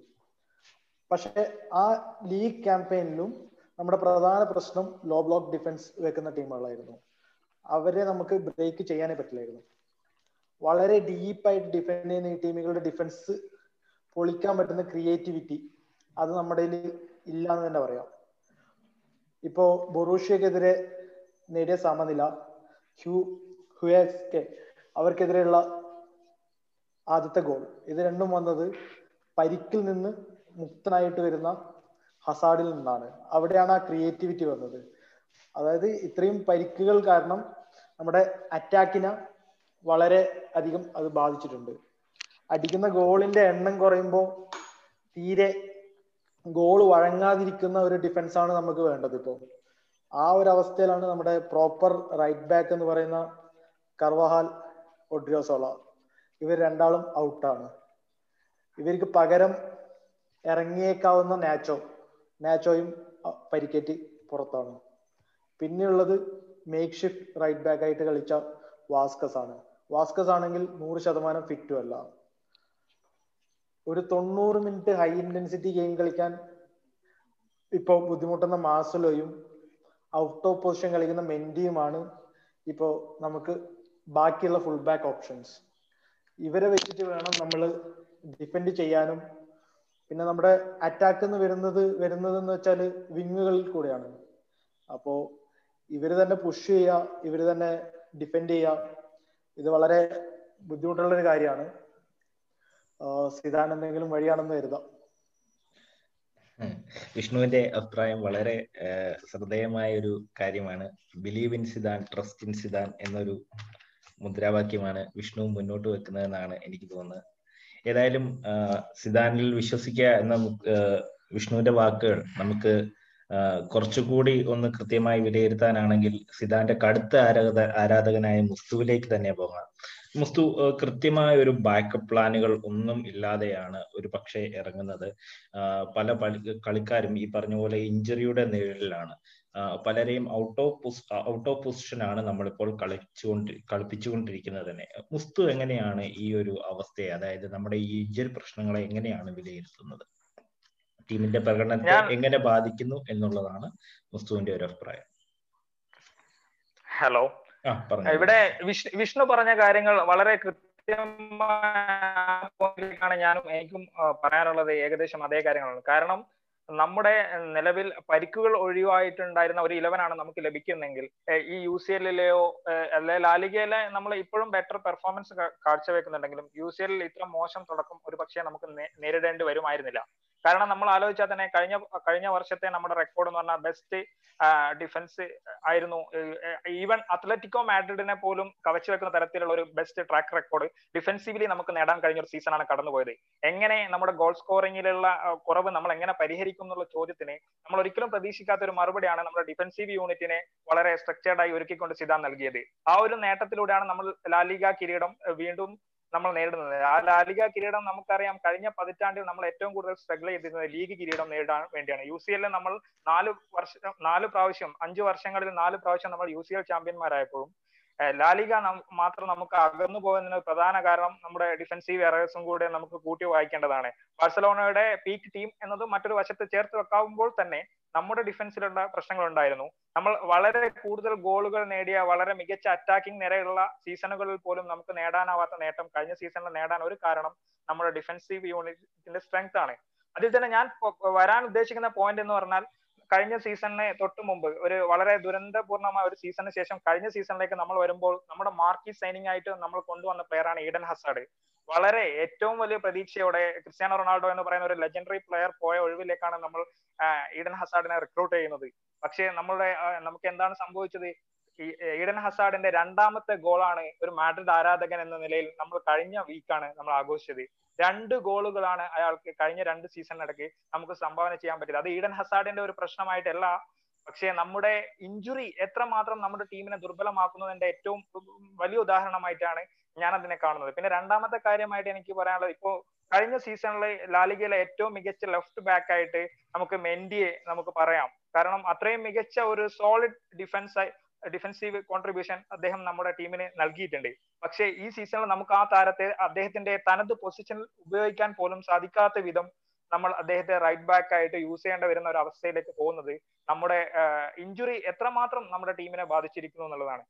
പക്ഷെ ആ ലീഗ് ക്യാമ്പയിനിലും നമ്മുടെ പ്രധാന പ്രശ്നം ലോ ബ്ലോക്ക് ഡിഫൻസ് വെക്കുന്ന ടീമുകളായിരുന്നു. അവരെ നമുക്ക് ബ്രേക്ക് ചെയ്യാനേ പറ്റില്ലായിരുന്നു. വളരെ ഡീപ്പായിട്ട് ഡിഫെൻഡ് ചെയ്യുന്ന ഈ ടീമുകളുടെ ഡിഫൻസ് പൊളിക്കാൻ പറ്റുന്ന ക്രിയേറ്റിവിറ്റി അത് നമ്മുടെ ഇല്ല എന്ന് തന്നെ പറയാം. ഇപ്പോ ബൊറൂഷ്യക്കെതിരെ നേടിയ സമനില, ഹുസ്ക അവർക്കെതിരെയുള്ള ആദ്യത്തെ ഗോൾ, ഇത് രണ്ടും വന്നത് പരിക്കിൽ നിന്ന് മുക്തനായിട്ട് വരുന്ന ഹസാർഡിൽ നിന്നാണ്. അവിടെയാണ് ആ ക്രിയേറ്റിവിറ്റി വന്നത്. അതായത് ഇത്രയും പരിക്കുകൾ കാരണം നമ്മുടെ അറ്റാക്കിനെ വളരെ അധികം അത് ബാധിച്ചിട്ടുണ്ട്. അടിക്കുന്ന ഗോളിന്റെ എണ്ണം കുറയുമ്പോൾ തീരെ ഗോൾ വഴങ്ങാതിരിക്കുന്ന ഒരു ഡിഫൻസാണ് നമുക്ക് വേണ്ടത്. ഇപ്പോൾ ആ ഒരു അവസ്ഥയിലാണ് നമ്മുടെ പ്രോപ്പർ റൈറ്റ് ബാക്ക് എന്ന് പറയുന്ന കർവഹാൽ, ഒഡ്രിയോസോള ഇവർ രണ്ടാളും ഔട്ടാണ്. ഇവർക്ക് പകരം ഇറങ്ങിയേക്കാവുന്ന നാച്ചോയും പരിക്കേറ്റ് പുറത്താണ്. പിന്നെയുള്ളത് മേക്ക് ഷിഫ്റ്റ് റൈറ്റ് ബാക്ക് ആയിട്ട് കളിച്ച വാസ്കസ് ആണ്. വാസ്കസ് ആണെങ്കിൽ 100% ഫിറ്റും അല്ല. ഒരു 90 മിനിറ്റ് ഹൈ ഇന്റൻസിറ്റി ഗെയിം കളിക്കാൻ ഇപ്പോൾ ബുദ്ധിമുട്ടുന്ന മാസലോയും ഔട്ട് ഓഫ് പൊസിഷൻ കളിക്കുന്ന മെൻഡിയുമാണ് ഇപ്പോൾ നമുക്ക് ബാക്കിയുള്ള ഫുൾ ബാക്ക് ഓപ്ഷൻസ്. ഇവരെ വെച്ചിട്ട് വേണം നമ്മൾ ഡിഫെൻഡ് ചെയ്യാനും. പിന്നെ നമ്മുടെ അറ്റാക്ക് എന്ന് വരുന്നതെന്ന് വെച്ചാൽ വിങ്ങുകളിൽ കൂടെയാണ്. അപ്പോൾ ഇവർ തന്നെ പുഷ് ചെയ്യുക, ഇവർ തന്നെ ഡിഫെൻഡ് ചെയ്യുക, ഇത് വളരെ ബുദ്ധിമുട്ടുള്ളൊരു കാര്യമാണ്. സിദാൻ എന്തെങ്കിലും വഴിയാണെന്ന് കരുതാം. വിഷ്ണുവിന്റെ അഭിപ്രായം വളരെ ശ്രദ്ധേയമായ ഒരു കാര്യമാണ്. Believe in Zidane, trust in Zidane എന്നൊരു മുദ്രാവാക്യമാണ് വിഷ്ണു മുന്നോട്ട് വെക്കുന്നതെന്നാണ് എനിക്ക് തോന്നുന്നത്. ഏതായാലും സിദാനിൽ വിശ്വസിക്കുക എന്ന വിഷ്ണുവിന്റെ വാക്കുകൾ നമുക്ക് കുറച്ചുകൂടി ഒന്ന് കൃത്യമായി വിലയിരുത്താനാണെങ്കിൽ സിദാന്റെ കടുത്ത ആരാധകനായ മുസ്തുവിലേക്ക് തന്നെ പോകാം. മുസ്തു കൃത്യമായ ഒരു ബാക്കപ്പ് പ്ലാനുകൾ ഒന്നും ഇല്ലാതെയാണ് ഒരു പക്ഷേ ഇറങ്ങുന്നത്. പല കളിക്കാരും ഈ പറഞ്ഞ പോലെ ഇഞ്ചുറിയുടെ നിഴലിലാണ്. പലരെയും ഔട്ട് ഓഫ് പൊസിഷനാണ് നമ്മളിപ്പോൾ കളിപ്പിച്ചുകൊണ്ടിരിക്കുന്നത് തന്നെ. മുസ്തു എങ്ങനെയാണ് ഈ ഒരു അവസ്ഥയെ, അതായത് നമ്മുടെ ഈ ഇഞ്ചുറി പ്രശ്നങ്ങളെ എങ്ങനെയാണ് വിലയിരുത്തുന്നത്? ടീമിന്റെ പ്രകടനത്തെ എങ്ങനെ ബാധിക്കുന്നു എന്നുള്ളതാണ് മുസ്തുവിന്റെ ഒരു അഭിപ്രായം. ഹലോ, ഇവിടെ വിഷ്ണു പറഞ്ഞ കാര്യങ്ങൾ വളരെ കൃത്യമാണ്. എനിക്കും പറയാനുള്ളത് ഏകദേശം അതേ കാര്യങ്ങളാണ്. കാരണം നമ്മുടെ നിലവിൽ പരിക്കുകൾ ഒഴിവായിട്ടുണ്ടായിരുന്ന ഒരു 11 ആണ് നമുക്ക് ലഭിക്കുന്നെങ്കിൽ ഈ UCL-ലെയോ അല്ലെ ലാലിഗയിലെ നമ്മൾ ഇപ്പോഴും ബെറ്റർ പെർഫോമൻസ് കാഴ്ചവെക്കുന്നുണ്ടെങ്കിലും UCL-ൽ ഇത്ര മോശം തുടക്കം ഒരു പക്ഷേ നമുക്ക് നേരിടേണ്ടി വരുമായിരുന്നില്ല. കാരണം നമ്മൾ ആലോചിച്ചാൽ തന്നെ കഴിഞ്ഞ വർഷത്തെ നമ്മുടെ റെക്കോർഡ് എന്ന് പറഞ്ഞാൽ ബെസ്റ്റ് ഡിഫൻസ് ആയിരുന്നു. ഈവൻ അത്ലറ്റിക്കോ മാഡ്രിഡിനെ പോലും കവച്ചു വെക്കുന്ന തരത്തിലുള്ള ഒരു ബെസ്റ്റ് ട്രാക്ക് റെക്കോർഡ് ഡിഫെൻസീവ്ലി നമുക്ക് നേടാൻ കഴിഞ്ഞ ഒരു സീസണാണ് കടന്നുപോയത്. എങ്ങനെ നമ്മുടെ ഗോൾ സ്കോറിംഗിലുള്ള കുറവ് നമ്മൾ എങ്ങനെ പരിഹരിക്കും എന്നുള്ള ചോദ്യത്തിന് നമ്മൾ ഒരിക്കലും പ്രതീക്ഷിക്കാത്ത ഒരു മറുപടിയാണ് നമ്മുടെ ഡിഫെൻസീവ് യൂണിറ്റിനെ വളരെ സ്ട്രക്ചേർഡായി ഒരുക്കിക്കൊണ്ട് സിദാൻ നൽകിയത്. ആ ഒരു നേട്ടത്തിലൂടെയാണ് നമ്മൾ ലാലിഗ കിരീടം വീണ്ടും നമ്മൾ നേടുന്നത്. ആ ലാലിഗ കിരീടം നമുക്കറിയാം കഴിഞ്ഞ പതിറ്റാണ്ടിൽ നമ്മൾ ഏറ്റവും കൂടുതൽ സ്ട്രഗിൾ ചെയ്തിരുന്നത് ലീഗ് കിരീടം നേടാൻ വേണ്ടിയാണ്. UCL-ൽ നമ്മൾ 4 പ്രാവശ്യം 5 വർഷങ്ങളിൽ 4 പ്രാവശ്യം നമ്മൾ UCL ചാമ്പ്യന്മാരായപ്പോഴും ലാലിഗ മാത്രം നമുക്ക് അകന്നു പോകുന്നതിന് പ്രധാന കാരണം നമ്മുടെ ഡിഫൻസീവ് എറേഴ്സും കൂടെ നമുക്ക് കൂട്ടി വായിക്കേണ്ടതാണ്. ബാഴ്സലോണയുടെ പീക്ക് ടീം എന്നത് മറ്റൊരു വശത്ത് ചേർത്ത് വെക്കാവുമ്പോൾ തന്നെ നമ്മുടെ ഡിഫൻസിലുള്ള പ്രശ്നങ്ങൾ ഉണ്ടായിരുന്നു. നമ്മൾ വളരെ കൂടുതൽ ഗോളുകൾ നേടിയ വളരെ മികച്ച അറ്റാക്കിംഗ് നിരയുള്ള സീസണുകളിൽ പോലും നമുക്ക് നേടാനാവാത്ത നേട്ടം കഴിഞ്ഞ സീസണിൽ നേടാൻ ഒരു കാരണം നമ്മുടെ ഡിഫൻസീവ് യൂണിറ്റിന്റെ സ്ട്രെങ്ത് ആണ്. അതിൽ തന്നെ ഞാൻ വരാൻ ഉദ്ദേശിക്കുന്ന പോയിന്റ് എന്ന് പറഞ്ഞാൽ കഴിഞ്ഞ സീസണിന് തൊട്ട് മുമ്പ് ഒരു വളരെ ദുരന്തപൂർണമായ ഒരു സീസണിന് ശേഷം കഴിഞ്ഞ സീസണിലേക്ക് നമ്മൾ വരുമ്പോൾ നമ്മുടെ മാർക്കി സൈനിങ് ആയിട്ട് നമ്മൾ കൊണ്ടുവന്ന പ്ലെയറാണ് ഈഡൻ ഹസാർഡ്. വളരെ ഏറ്റവും വലിയ പ്രതീക്ഷയോടെ ക്രിസ്ത്യാനോ റൊണാൾഡോ എന്ന് പറയുന്ന ഒരു ലെജൻഡറി പ്ലെയർ പോയ ഒഴിവിലേക്കാണ് നമ്മൾ ഈഡൻ ഹസാർഡിനെ റിക്രൂട്ട് ചെയ്യുന്നത്. പക്ഷേ നമുക്ക് എന്താണ് സംഭവിച്ചത്? ഈഡൻ ഹസാർഡിന്റെ 2ാമത്തെ ഗോളാണ് ഒരു മാഡ്രിഡ് ആരാധകൻ എന്ന നിലയിൽ നമ്മൾ കഴിഞ്ഞ വീക്കാണ് നമ്മൾ ആഘോഷിച്ചത്. 2 ഗോളുകളാണ് അയാൾക്ക് കഴിഞ്ഞ 2 സീസണിനിടയ്ക്ക് നമുക്ക് സംഭാവന ചെയ്യാൻ പറ്റിയത്. അത് ഈഡൻ ഹസാർഡിന്റെ ഒരു പ്രശ്നമായിട്ടല്ല, പക്ഷേ നമ്മുടെ ഇഞ്ചുറി എത്രമാത്രം നമ്മുടെ ടീമിനെ ദുർബലമാക്കുന്നതിന്റെ ഏറ്റവും വലിയ ഉദാഹരണമായിട്ടാണ് ഞാൻ അതിനെ കാണുന്നത്. പിന്നെ 2ാമത്തെ കാര്യമായിട്ട് എനിക്ക് പറയാനുള്ളത്, ഇപ്പോൾ കഴിഞ്ഞ സീസണില് ലാലിഗയിലെ ഏറ്റവും മികച്ച ലെഫ്റ്റ് ബാക്ക് ആയിട്ട് നമുക്ക് മെൻഡിയെ നമുക്ക് പറയാം. കാരണം അത്രയും മികച്ച ഒരു സോളിഡ് ഡിഫൻസീവ് കോൺട്രിബ്യൂഷൻ അദ്ദേഹം നമ്മുടെ ടീമിന് നൽകിയിട്ടുണ്ട്. പക്ഷേ ഈ സീസണിൽ നമുക്ക് ആ താരത്തെ അദ്ദേഹത്തിന്റെ തനത് പൊസിഷനിൽ ഉപയോഗിക്കാൻ പോലും സാധിക്കാത്ത വിധം നമ്മൾ അദ്ദേഹത്തെ റൈറ്റ് ബാക്ക് ആയിട്ട് യൂസ് ചെയ്യേണ്ട വരുന്ന ഒരു അവസ്ഥയിലേക്ക് പോകുന്നത് നമ്മുടെ ഇഞ്ചുറി എത്രമാത്രം നമ്മുടെ ടീമിനെ ബാധിച്ചിരിക്കുന്നു എന്നുള്ളതാണ്.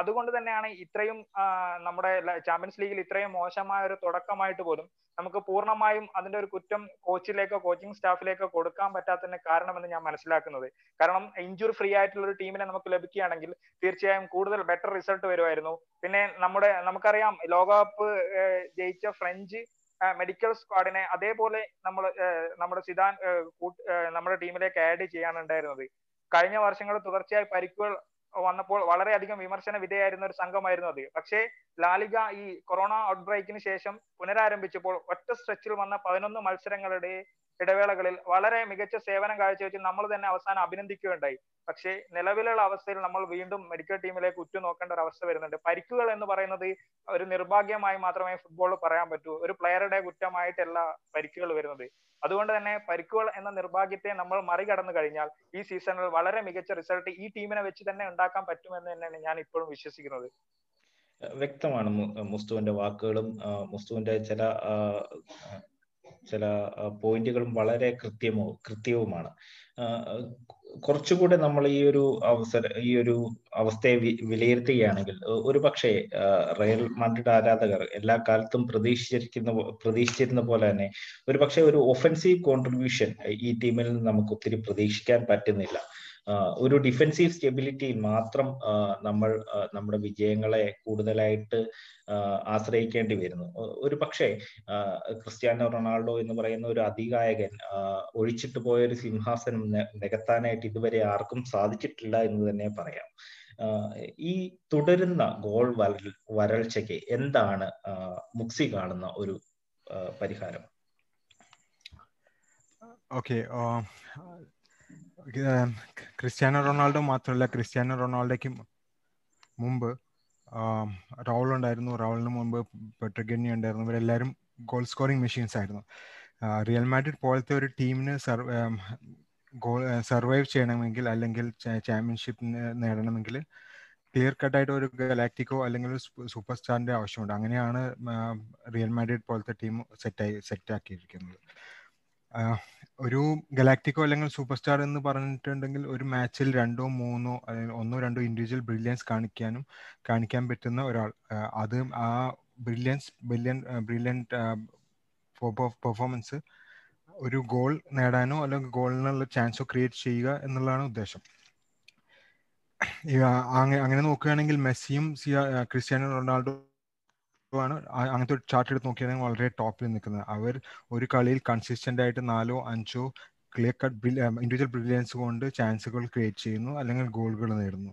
അതുകൊണ്ട് തന്നെയാണ് ഇത്രയും നമ്മുടെ ചാമ്പ്യൻസ് ലീഗിൽ ഇത്രയും മോശമായ ഒരു തുടക്കമായിട്ട് പോലും നമുക്ക് പൂർണ്ണമായും അതിന്റെ ഒരു കുറ്റം കോച്ചിലേക്കോ കോച്ചിങ് സ്റ്റാഫിലേക്കോ കൊടുക്കാൻ പറ്റാത്തതിന് കാരണമെന്ന് ഞാൻ മനസ്സിലാക്കുന്നത്. കാരണം ഇഞ്ചുറി ഫ്രീ ആയിട്ടുള്ള ഒരു ടീമിനെ നമുക്ക് ലഭിക്കുകയാണെങ്കിൽ തീർച്ചയായും കൂടുതൽ ബെറ്റർ റിസൾട്ട് വരുമായിരുന്നു. പിന്നെ നമുക്കറിയാം ലോകകപ്പ് ജയിച്ച ഫ്രഞ്ച് മെഡിക്കൽ സ്ക്വാഡിനെ അതേപോലെ നമ്മുടെ സിദാൻ നമ്മുടെ ടീമിലേക്ക് ആഡ് ചെയ്യാനുണ്ടായിരുന്നത്. കഴിഞ്ഞ വർഷങ്ങൾ തുടർച്ചയായി പരിക്കുകൾ വന്നപ്പോൾ വളരെയധികം വിമർശന വിധേയായിരുന്ന ഒരു സംഘമായിരുന്നു അത്. പക്ഷേ ലാലിഗ ഈ കൊറോണ ഔട്ട്ബ്രേക്കിന് ശേഷം പുനരാരംഭിച്ചപ്പോൾ ഒറ്റ സ്ട്രെച്ചിൽ വന്ന 11 മത്സരങ്ങളുടെ ഇടവേളകളിൽ വളരെ മികച്ച സേവനം കാഴ്ചവെച്ച് നമ്മൾ തന്നെ അവസാനം അഭിനന്ദിക്കുകയുണ്ടായി. പക്ഷേ നിലവിലുള്ള അവസ്ഥയിൽ നമ്മൾ വീണ്ടും മെഡിക്കൽ ടീമിലേക്ക് ഉറ്റുനോക്കേണ്ട ഒരു അവസ്ഥ വരുന്നുണ്ട്. പരിക്കുകൾ എന്ന് പറയുന്നത് ഒരു നിർഭാഗ്യമായി മാത്രമേ ഫുട്ബോളിൽ പറയാൻ പറ്റൂ. ഒരു പ്ലെയറുടെ കുറ്റമായിട്ടല്ല പരിക്കുകൾ വരുന്നത്. അതുകൊണ്ട് തന്നെ പരിക്കുകൾ എന്ന നിർഭാഗ്യത്തെ നമ്മൾ മറികടന്നു കഴിഞ്ഞാൽ ഈ സീസണിൽ വളരെ മികച്ച റിസൾട്ട് ഈ ടീമിനെ വെച്ച് തന്നെ ഉണ്ടാക്കാൻ പറ്റുമെന്ന് തന്നെയാണ് ഞാൻ ഇപ്പോഴും വിശ്വസിക്കുന്നത്. വ്യക്തമാണ് മുസ്തുവിന്റെ വാക്കുകളും മുസ്തുവിന്റെ ചില പോയിന്റുകളും വളരെ കൃത്യവുമാണ്. കുറച്ചുകൂടെ നമ്മൾ ഈ ഒരു അവസ്ഥയെ വിലയിരുത്തുകയാണെങ്കിൽ ഒരു പക്ഷേ റയൽ മാഡ്രിഡ് ആരാധകർ എല്ലാ കാലത്തും പ്രതീക്ഷിച്ചിരുന്ന പോലെ തന്നെ ഒരു പക്ഷേ ഒരു ഒഫൻസീവ് കോൺട്രിബ്യൂഷൻ ഈ ടീമിൽ നിന്ന് നമുക്ക് ഒത്തിരി പ്രതീക്ഷിക്കാൻ പറ്റുന്നില്ല. ഒരു ഡിഫെൻസീവ് സ്റ്റെബിലിറ്റിയിൽ മാത്രം നമ്മൾ നമ്മുടെ വിജയങ്ങളെ കൂടുതലായിട്ട് ആശ്രയിക്കേണ്ടി വരുന്നു. ഒരു പക്ഷേ ക്രിസ്ത്യാനോ റൊണാൾഡോ എന്ന് പറയുന്ന ഒരു അതികായകൻ ഒഴിച്ചിട്ട് പോയൊരു സിംഹാസനം നികത്താനായിട്ട് ഇതുവരെ ആർക്കും സാധിച്ചിട്ടില്ല എന്ന് തന്നെ പറയാം. ഈ തുടരുന്ന ഗോൾ വരൾച്ചയ്ക്ക് എന്താണ് മുക്സി കാണുന്ന ഒരു പരിഹാരം? ഓക്കെ, ക്രിസ്ത്യാനോ റൊണാൾഡോ മാത്രമല്ല, ക്രിസ്ത്യാനോ റൊണാൾഡോയ്ക്ക് മുമ്പ് റൗൾ ഉണ്ടായിരുന്നു, റൗളിന് മുമ്പ് പെട്രിഗന്നി ഉണ്ടായിരുന്നു. ഇവരെല്ലാവരും ഗോൾ സ്കോറിങ് മെഷീൻസ് ആയിരുന്നു. റിയൽ മാഡ്രിഡ് പോലത്തെ ഒരു ടീമിന് സർവൈവ് ചെയ്യണമെങ്കിൽ അല്ലെങ്കിൽ ചാമ്പ്യൻഷിപ്പ് നേടണമെങ്കിൽ ക്ലിയർ കട്ടായിട്ട് ഒരു ഗലാക്ടിക്കോ അല്ലെങ്കിൽ ഒരു സൂപ്പർ സ്റ്റാറിൻ്റെ ആവശ്യമുണ്ട്. അങ്ങനെയാണ് റിയൽ മാഡ്രിഡ് പോലത്തെ ടീം സെറ്റാക്കിയിരിക്കുന്നത്. ഒരു ഗലാക്ടിക്കോ അല്ലെങ്കിൽ സൂപ്പർ സ്റ്റാർ എന്ന് പറഞ്ഞിട്ടുണ്ടെങ്കിൽ ഒരു മാച്ചിൽ രണ്ടോ മൂന്നോ അല്ലെങ്കിൽ ഒന്നോ രണ്ടോ ഇൻഡിവിജ്വൽ ബ്രില്യൻസ് കാണിക്കാൻ പറ്റുന്ന ഒരാൾ, അത് ആ ബ്രില്യൻറ്റ് പെർഫോമൻസ് ഒരു ഗോൾ നേടാനോ അല്ലെങ്കിൽ ഗോളിനുള്ള ചാൻസോ ക്രിയേറ്റ് ചെയ്യുക എന്നുള്ളതാണ് ഉദ്ദേശം. അങ്ങനെ നോക്കുകയാണെങ്കിൽ മെസ്സിയും ക്രിസ്ത്യാനോ റൊണാൾഡോ ാണ് അങ്ങനത്തെ ഒരു ചാർട്ട് എടുത്ത് നോക്കിയാണെങ്കിൽ വളരെ ടോപ്പിൽ നിൽക്കുന്നത്. അവർ ഒരു കളിയിൽ കൺസിസ്റ്റന്റ് ആയിട്ട് 4-5 ക്ലിയർ കട്ട് ഇൻഡിവിജ്വൽ ബ്രില്യൻസ് കൊണ്ട് ചാൻസുകൾ ക്രിയേറ്റ് ചെയ്യുന്നു അല്ലെങ്കിൽ ഗോളുകൾ നേടുന്നു.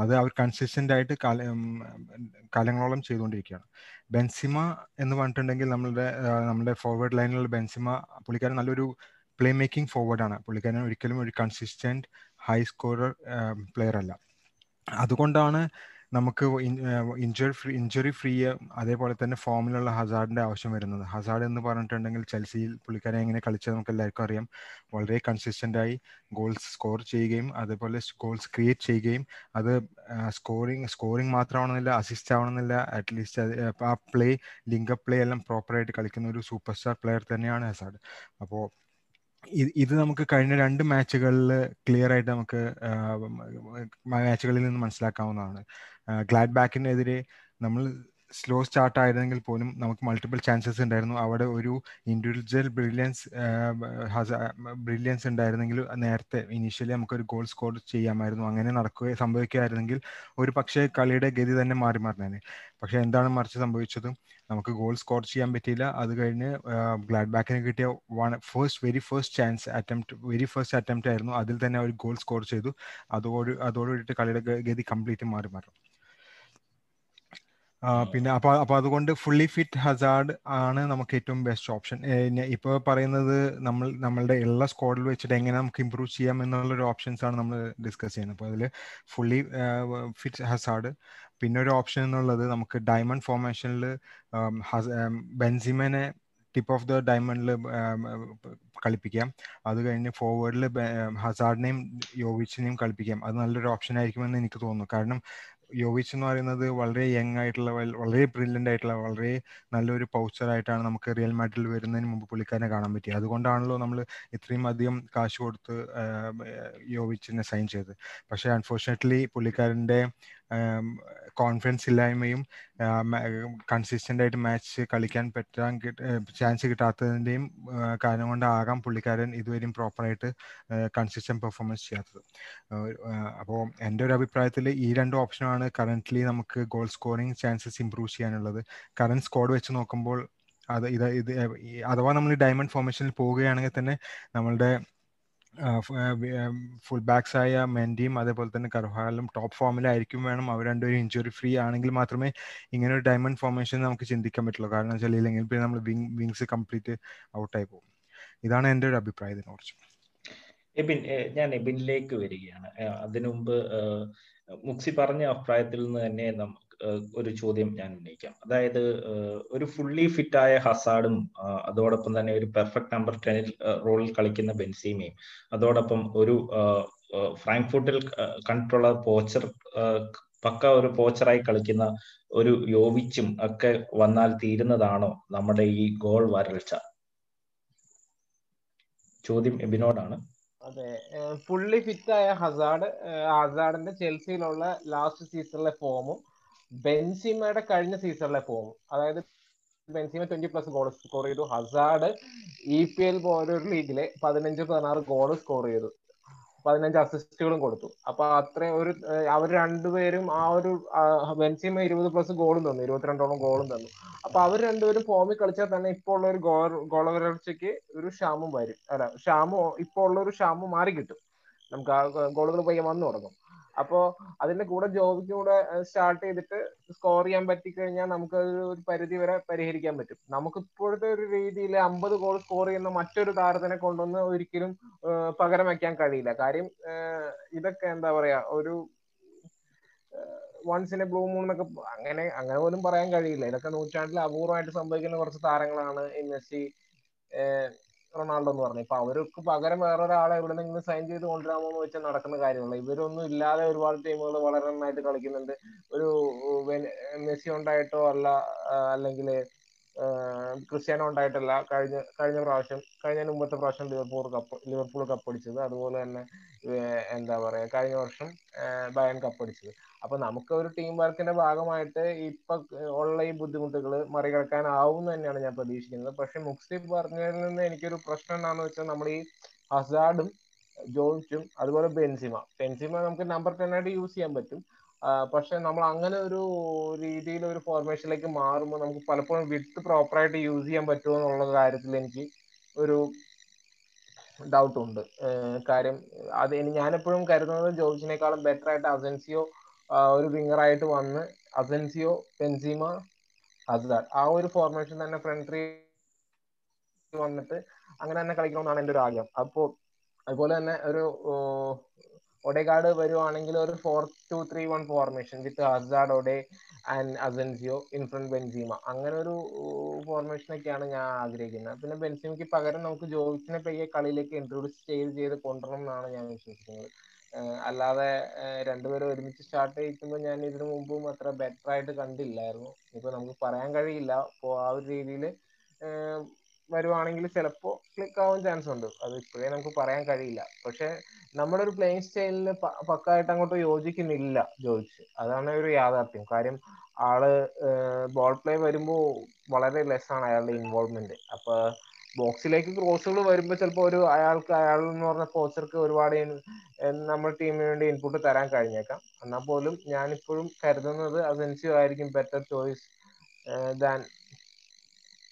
അത് അവർ കൺസിസ്റ്റന്റ് ആയിട്ട് കാലങ്ങളോളം ചെയ്തുകൊണ്ടിരിക്കുകയാണ്. ബെൻസിമ എന്ന് പറഞ്ഞിട്ടുണ്ടെങ്കിൽ നമ്മുടെ ഫോർവേഡ് ലൈനിലുള്ള ബെൻസിമ, പുള്ളിക്കാരൻ നല്ലൊരു പ്ലേ മേക്കിംഗ് ഫോർവേഡാണ്. പുള്ളിക്കാരൻ ഒരിക്കലും ഒരു കൺസിസ്റ്റന്റ് ഹൈ സ്കോറർ പ്ലെയർ അല്ല. അതുകൊണ്ടാണ് നമുക്ക് ഇഞ്ചുറി ഫ്രീ അതേപോലെ തന്നെ ഫോമിലുള്ള ഹസാർഡിന്റെ ആവശ്യം വരുന്നത്. ഹസാർഡ് എന്ന് പറഞ്ഞിട്ടുണ്ടെങ്കിൽ ചെൽസിയിൽ പുള്ളിക്കാരെ എങ്ങനെ കളിച്ചത് നമുക്ക് എല്ലാവർക്കും അറിയാം. വളരെ കൺസിസ്റ്റന്റ് ആയി ഗോൾസ് സ്കോർ ചെയ്യുകയും അതേപോലെ ഗോൾസ് ക്രിയേറ്റ് ചെയ്യുകയും, അത് സ്കോറിംഗ് മാത്രമാണെന്നില്ല, അസിസ്റ്റ് ആവണമെന്നില്ല, അറ്റ്ലീസ്റ്റ് ആ പ്ലേ ലിങ്കപ്പ് പ്ലേ എല്ലാം പ്രോപ്പറായിട്ട് കളിക്കുന്ന ഒരു സൂപ്പർ സ്റ്റാർ പ്ലെയർ തന്നെയാണ് ഹസാർഡ്. അപ്പോൾ ഇത് നമുക്ക് കഴിഞ്ഞ 2 മാച്ചുകളിൽ ക്ലിയർ ആയിട്ട് നമുക്ക് മാച്ചുകളിൽ നിന്ന് മനസ്സിലാക്കാവുന്നതാണ്. ഗ്ലാഡ് ബാക്കിനെതിരെ നമ്മൾ സ്ലോ സ്റ്റാർട്ട് ആയിരുന്നെങ്കിൽ പോലും നമുക്ക് മൾട്ടിപ്പിൾ ചാൻസസ് ഉണ്ടായിരുന്നു. അവിടെ ഒരു ഇൻഡിവിജ്വൽ ബ്രില്യൻസ് ഉണ്ടായിരുന്നെങ്കിൽ നേരത്തെ ഇനീഷ്യലി നമുക്കൊരു ഗോൾ സ്കോർ ചെയ്യാമായിരുന്നു. അങ്ങനെ സംഭവിക്കുകയായിരുന്നെങ്കിൽ ഒരു പക്ഷേ കളിയുടെ ഗതി തന്നെ മാറിമാറിനെ. പക്ഷെ എന്താണ് മറിച്ച് സംഭവിച്ചത്? നമുക്ക് ഗോൾ സ്കോർ ചെയ്യാൻ പറ്റിയില്ല. അത് കഴിഞ്ഞ് ഗ്ലാഡ് ബാക്കിന് കിട്ടിയ വെരി ഫസ്റ്റ് അറ്റംപ്റ്റ് ആയിരുന്നു. അതിൽ തന്നെ അവർ ഗോൾ സ്കോർ ചെയ്തു. അതോടുകൂടിയിട്ട് കളിയുടെ ഗതി കംപ്ലീറ്റ് മാറി. പിന്നെ അപ്പൊ അതുകൊണ്ട് ഫുള്ളി ഫിറ്റ് ഹസാർഡ് ആണ് നമുക്ക് ഏറ്റവും ബെസ്റ്റ് ഓപ്ഷൻ. ഇപ്പൊ പറയുന്നത് നമ്മളുടെ എല്ലാ സ്ക്വാഡിൽ വെച്ചിട്ട് എങ്ങനെ നമുക്ക് ഇമ്പ്രൂവ് ചെയ്യാം എന്നുള്ളൊരു ഓപ്ഷൻസ് ആണ് നമ്മൾ ഡിസ്കസ് ചെയ്യുന്നത്. അപ്പോൾ അതിൽ ഫുള്ളി ഫിറ്റ് ഹസാർഡ്, പിന്നെ ഒരു ഓപ്ഷൻ എന്നുള്ളത് നമുക്ക് ഡയമണ്ട് ഫോർമേഷനിൽ ബെൻസിമനെ ടിപ്പ് ഓഫ് ദ ഡയമണ്ടിൽ കളിപ്പിക്കാം. അത് കഴിഞ്ഞ് ഫോർവേഡിൽ ഹസാർഡിനെയും യോവിച്ചിനെയും കളിപ്പിക്കാം. അത് നല്ലൊരു ഓപ്ഷൻ ആയിരിക്കുമെന്ന് എനിക്ക് തോന്നുന്നു. കാരണം യോവിച്ച് എന്ന് പറയുന്നത് വളരെ യങ് ആയിട്ടുള്ള, വളരെ ബ്രില്യൻ്റ് ആയിട്ടുള്ള, വളരെ നല്ലൊരു പൗച്ചറായിട്ടാണ് നമുക്ക് റിയൽ മാഡ്രിഡിൽ വരുന്നതിന് മുമ്പ് പുള്ളിക്കാരനെ കാണാൻ പറ്റി. അതുകൊണ്ടാണല്ലോ നമ്മൾ ഇത്രയും അധികം കാശ് കൊടുത്ത് യോവിച്ചിനെ സൈൻ ചെയ്തത്. പക്ഷേ അൺഫോർച്യുനേറ്റ്ലി പുള്ളിക്കാരൻ്റെ കോൺഫിഡൻസ് ഇല്ലായ്മയും കൺസിസ്റ്റൻ്റ് ആയിട്ട് മാച്ച് കളിക്കാൻ ചാൻസ് കിട്ടാത്തതിൻ്റെയും കാരണം കൊണ്ടാകാം പുള്ളിക്കാരൻ ഇതുവരെയും പ്രോപ്പറായിട്ട് കൺസിസ്റ്റൻ്റ് പെർഫോമൻസ് ചെയ്യാത്തത്. അപ്പോൾ എൻ്റെ ഒരു അഭിപ്രായത്തിൽ ഈ 2 ഓപ്ഷനാണ് കറൻ്റ്ലി നമുക്ക് ഗോൾ സ്കോറിങ് ചാൻസസ് ഇമ്പ്രൂവ് ചെയ്യാനുള്ളത്. കറൻറ്റ് സ്ക്വാഡ് വെച്ച് നോക്കുമ്പോൾ ഇത് അഥവാ നമ്മൾ ഡയമണ്ട് ഫോർമേഷനിൽ പോവുകയാണെങ്കിൽ തന്നെ നമ്മളുടെ ഫുൾ ബാക്സ് ആയ മെൻഡിയും അതേപോലെ തന്നെ കർവാലും ടോപ്പ് ഫോമിലായിരിക്കും വേണം. അവർ രണ്ടുപേരും ഇഞ്ചുറി ഫ്രീ ആണെങ്കിൽ മാത്രമേ ഇങ്ങനെ ഒരു ഡയമണ്ട് ഫോർമേഷൻ നമുക്ക് ചിന്തിക്കാൻ പറ്റുള്ളൂ. കാരണം വെച്ചാൽ ഇല്ലെങ്കിൽ പിന്നെ നമ്മൾ വിങ്സ് കംപ്ലീറ്റ് ഔട്ടായി പോകും. ഇതാണ് എൻ്റെ ഒരു അഭിപ്രായത്തിനെ കുറിച്ച്. എബിൻ, ഞാൻ എബിനിലേക്ക് വരികയാണ്. അതിനുമുമ്പ് മുക്സി പറഞ്ഞ അഭിപ്രായത്തിൽ നിന്ന് തന്നെ ഒരു ചോദ്യം ഞാൻ ഉന്നയിക്കാം. അതായത് ഒരു ഫുള്ളി ഫിറ്റായ ഹസാർഡും അതോടൊപ്പം തന്നെ ഒരു പെർഫെക്റ്റ് നമ്പർ 10 റോളിൽ കളിക്കുന്ന ബെൻസീമയും അതോടൊപ്പം ഒരു ഫ്രാങ്ക്ഫൂട്ടിൽ കൺട്രോളർ പോച്ചർ പക്ക ഒരു പോച്ചറായി കളിക്കുന്ന ഒരു യോവിച്ചും ഒക്കെ വന്നാൽ തീരുന്നതാണോ നമ്മുടെ ഈ ഗോൾ വരൾച്ച? ചോദ്യം എബിനോടാണ്. അതെ, ഫുള്ളി ഫിറ്റായ ഹസാർഡിന്റെ ചെൽസിയിലുള്ള ലാസ്റ്റ് സീസണിലെ ഫോമും ബെൻസിമയുടെ കഴിഞ്ഞ സീസണിലെ ഫോമും, അതായത് ബെൻസിമ 20+ ഗോൾ സ്കോർ ചെയ്തു, ഹസാർഡ് EPL പോലൊരു ലീഗിലെ 15-16 ഗോൾ സ്കോർ ചെയ്തു, 15 അസിസ്റ്റുകളും കൊടുത്തു. അപ്പൊ അത്രയും ഒരു അവർ രണ്ടുപേരും ആ ഒരു ബെൻസിമ 20+ ഗോളും തന്നു, 22 ഗോളും തന്നു. അപ്പൊ അവർ രണ്ടുപേരും ഫോമിൽ കളിച്ചാൽ തന്നെ ഇപ്പോൾ ഉള്ള ഒരു ഗോളവരൾച്ചയ്ക്ക് ഒരു ക്ഷാമം വരും, അല്ല ക്ഷാമോ ഇപ്പോൾ ഉള്ള ഒരു ക്ഷാമം മാറി കിട്ടും, നമുക്ക് ആ ഗോളുകൾ പയ്യെ വന്നു തുടങ്ങും. അപ്പോ അതിന്റെ കൂടെ ജോബിക്ക് കൂടെ സ്റ്റാർട്ട് ചെയ്തിട്ട് സ്കോർ ചെയ്യാൻ പറ്റിക്കഴിഞ്ഞാൽ നമുക്ക് ഒരു പരിധി വരെ പരിഹരിക്കാൻ പറ്റും. നമുക്ക് ഇപ്പോഴത്തെ ഒരു രീതിയിൽ 50 ഗോൾ സ്കോർ ചെയ്യുന്ന മറ്റൊരു താരത്തിനെ കൊണ്ടൊന്ന് ഒരിക്കലും പകരം വയ്ക്കാൻ കഴിയില്ല. കാര്യം ഇതൊക്കെ എന്താ പറയാ, ഒരു once in a blue moon എന്നൊക്കെ അങ്ങനെ പോലും പറയാൻ കഴിയില്ല. ഇതൊക്കെ നൂറ്റാണ്ടിൽ അപൂർവമായിട്ട് സംഭവിക്കുന്ന കുറച്ച് താരങ്ങളാണ് ഈ മെസ്സി, റൊണാൾഡോ എന്ന് പറഞ്ഞു. ഇപ്പൊ അവർക്ക് പകരം വേറൊരാളെ എവിടെന്നെങ്കിലും സൈൻ ചെയ്ത് കൊണ്ടുവരാമോന്ന് വെച്ചാൽ നടക്കുന്ന കാര്യമുള്ള ഇവരൊന്നും ഇല്ലാതെ ഒരുപാട് ടീമുകൾ വളരെ നന്നായിട്ട് കളിക്കുന്നുണ്ട്. ഒരു മെസ്സി ഉണ്ടായിട്ടോ അല്ലെങ്കിൽ ക്രിസ്ത്യാനോ ഉണ്ടായിട്ടല്ല. കഴിഞ്ഞ പ്രാവശ്യം, കഴിഞ്ഞതിന് മുമ്പത്തെ പ്രാവശ്യം ലിവർപൂൾ കപ്പടിച്ചത്, അതുപോലെ തന്നെ എന്താ പറയാ കഴിഞ്ഞ വർഷം ബയൺ കപ്പടിച്ചത്. അപ്പൊ നമുക്ക് ഒരു ടീം വർക്കിന്റെ ഭാഗമായിട്ട് ഇപ്പൊ ഉള്ള ഈ ബുദ്ധിമുട്ടുകൾ മറികടക്കാനാവും എന്ന് തന്നെയാണ് ഞാൻ പ്രതീക്ഷിക്കുന്നത്. പക്ഷെ മുക്സി പറഞ്ഞതിൽ നിന്ന് എനിക്കൊരു പ്രശ്നം എന്താണെന്ന് വെച്ചാൽ, നമ്മൾ ഈ ഹസാർഡും ജോയിച്ചും അതുപോലെ ബെൻസിമ നമുക്ക് നമ്പർ 10 ആയിട്ട് യൂസ് ചെയ്യാൻ പറ്റും. പക്ഷെ നമ്മൾ അങ്ങനെ ഒരു രീതിയിൽ ഒരു ഫോർമേഷനിലേക്ക് മാറുമ്പോൾ നമുക്ക് പലപ്പോഴും വിട്ട് പ്രോപ്പറായിട്ട് യൂസ് ചെയ്യാൻ പറ്റുമോ എന്നുള്ള കാര്യത്തിൽ എനിക്ക് ഒരു ഡൗട്ടുണ്ട്. കാര്യം അത് ഞാനെപ്പോഴും കരുതുന്നത് ജോർജിനേക്കാളും ബെറ്റർ ആയിട്ട് അസെൻസിയോ ഒരു വിങ്ങറായിട്ട് വന്ന് അസെൻസിയോ, ബെൻസിമ, ഹസാർഡ് ആ ഒരു ഫോർമേഷൻ തന്നെ ഫ്രണ്ട് ത്രീ വന്നിട്ട് അങ്ങനെ തന്നെ കളിക്കണമെന്നാണ് എൻ്റെ ഒരു ആഗ്രഹം. അപ്പോൾ അതുപോലെ തന്നെ ഒരു ഒഡേഗാർഡ് വരുവാണെങ്കിൽ ഒരു 4-2-3-1 formation with Hazard, Ode and Asensio in front Benzema, അങ്ങനെ ഒരു ഫോർമേഷനൊക്കെയാണ് ഞാൻ ആഗ്രഹിക്കുന്നത്. പിന്നെ ബെൻസിമയ്ക്ക് പകരം നമുക്ക് ജോയിച്ചിനെ പയ്യെ കളിയിലേക്ക് ഇൻട്രൊഡ്യൂസ് ചെയ്ത് കൊണ്ടുവരണം എന്നാണ് ഞാൻ വിശ്വസിക്കുന്നത്. അല്ലാതെ രണ്ടുപേരും ഒരുമിച്ച് സ്റ്റാർട്ട് ചെയ്യിക്കുമ്പോൾ ഞാൻ ഇതിനു മുമ്പും അത്ര ബെറ്റർ ആയിട്ട് കണ്ടില്ലായിരുന്നു. ഇപ്പൊ നമുക്ക് പറയാൻ കഴിയില്ല. അപ്പോൾ ആ ഒരു രീതിയിൽ വരുവാണെങ്കിൽ ചിലപ്പോൾ ക്ലിക്ക് ആവാൻ ചാൻസ് ഉണ്ട്. അത് ഇപ്പോഴേ നമുക്ക് പറയാൻ കഴിയില്ല. പക്ഷെ നമ്മുടെ ഒരു പ്ലേയിങ് സ്റ്റൈലിന് പക്കായിട്ട് അങ്ങോട്ട് യോജിക്കുന്നില്ല ജോയിച്ച്, അതാണ് ഒരു യാഥാർത്ഥ്യം. കാര്യം ആള് ബോൾ പ്ലേ വരുമ്പോൾ വളരെ ലെസ്സാണ് അയാളുടെ ഇൻവോൾവ്മെന്റ്. അപ്പൊ ബോക്സിലേക്ക് ക്രോസുകൾ വരുമ്പോൾ ചിലപ്പോൾ അയാൾ എന്ന് പറഞ്ഞ കോച്ചർക്ക് ഒരുപാട് നമ്മുടെ ടീമിന് വേണ്ടി ഇൻപുട്ട് തരാൻ കഴിഞ്ഞേക്കാം. എന്നാൽ പോലും ഞാനിപ്പോഴും കരുതുന്നത് അസെൻസിയോ ആയിരിക്കും ബെറ്റർ ചോയ്സ് ദാൻ.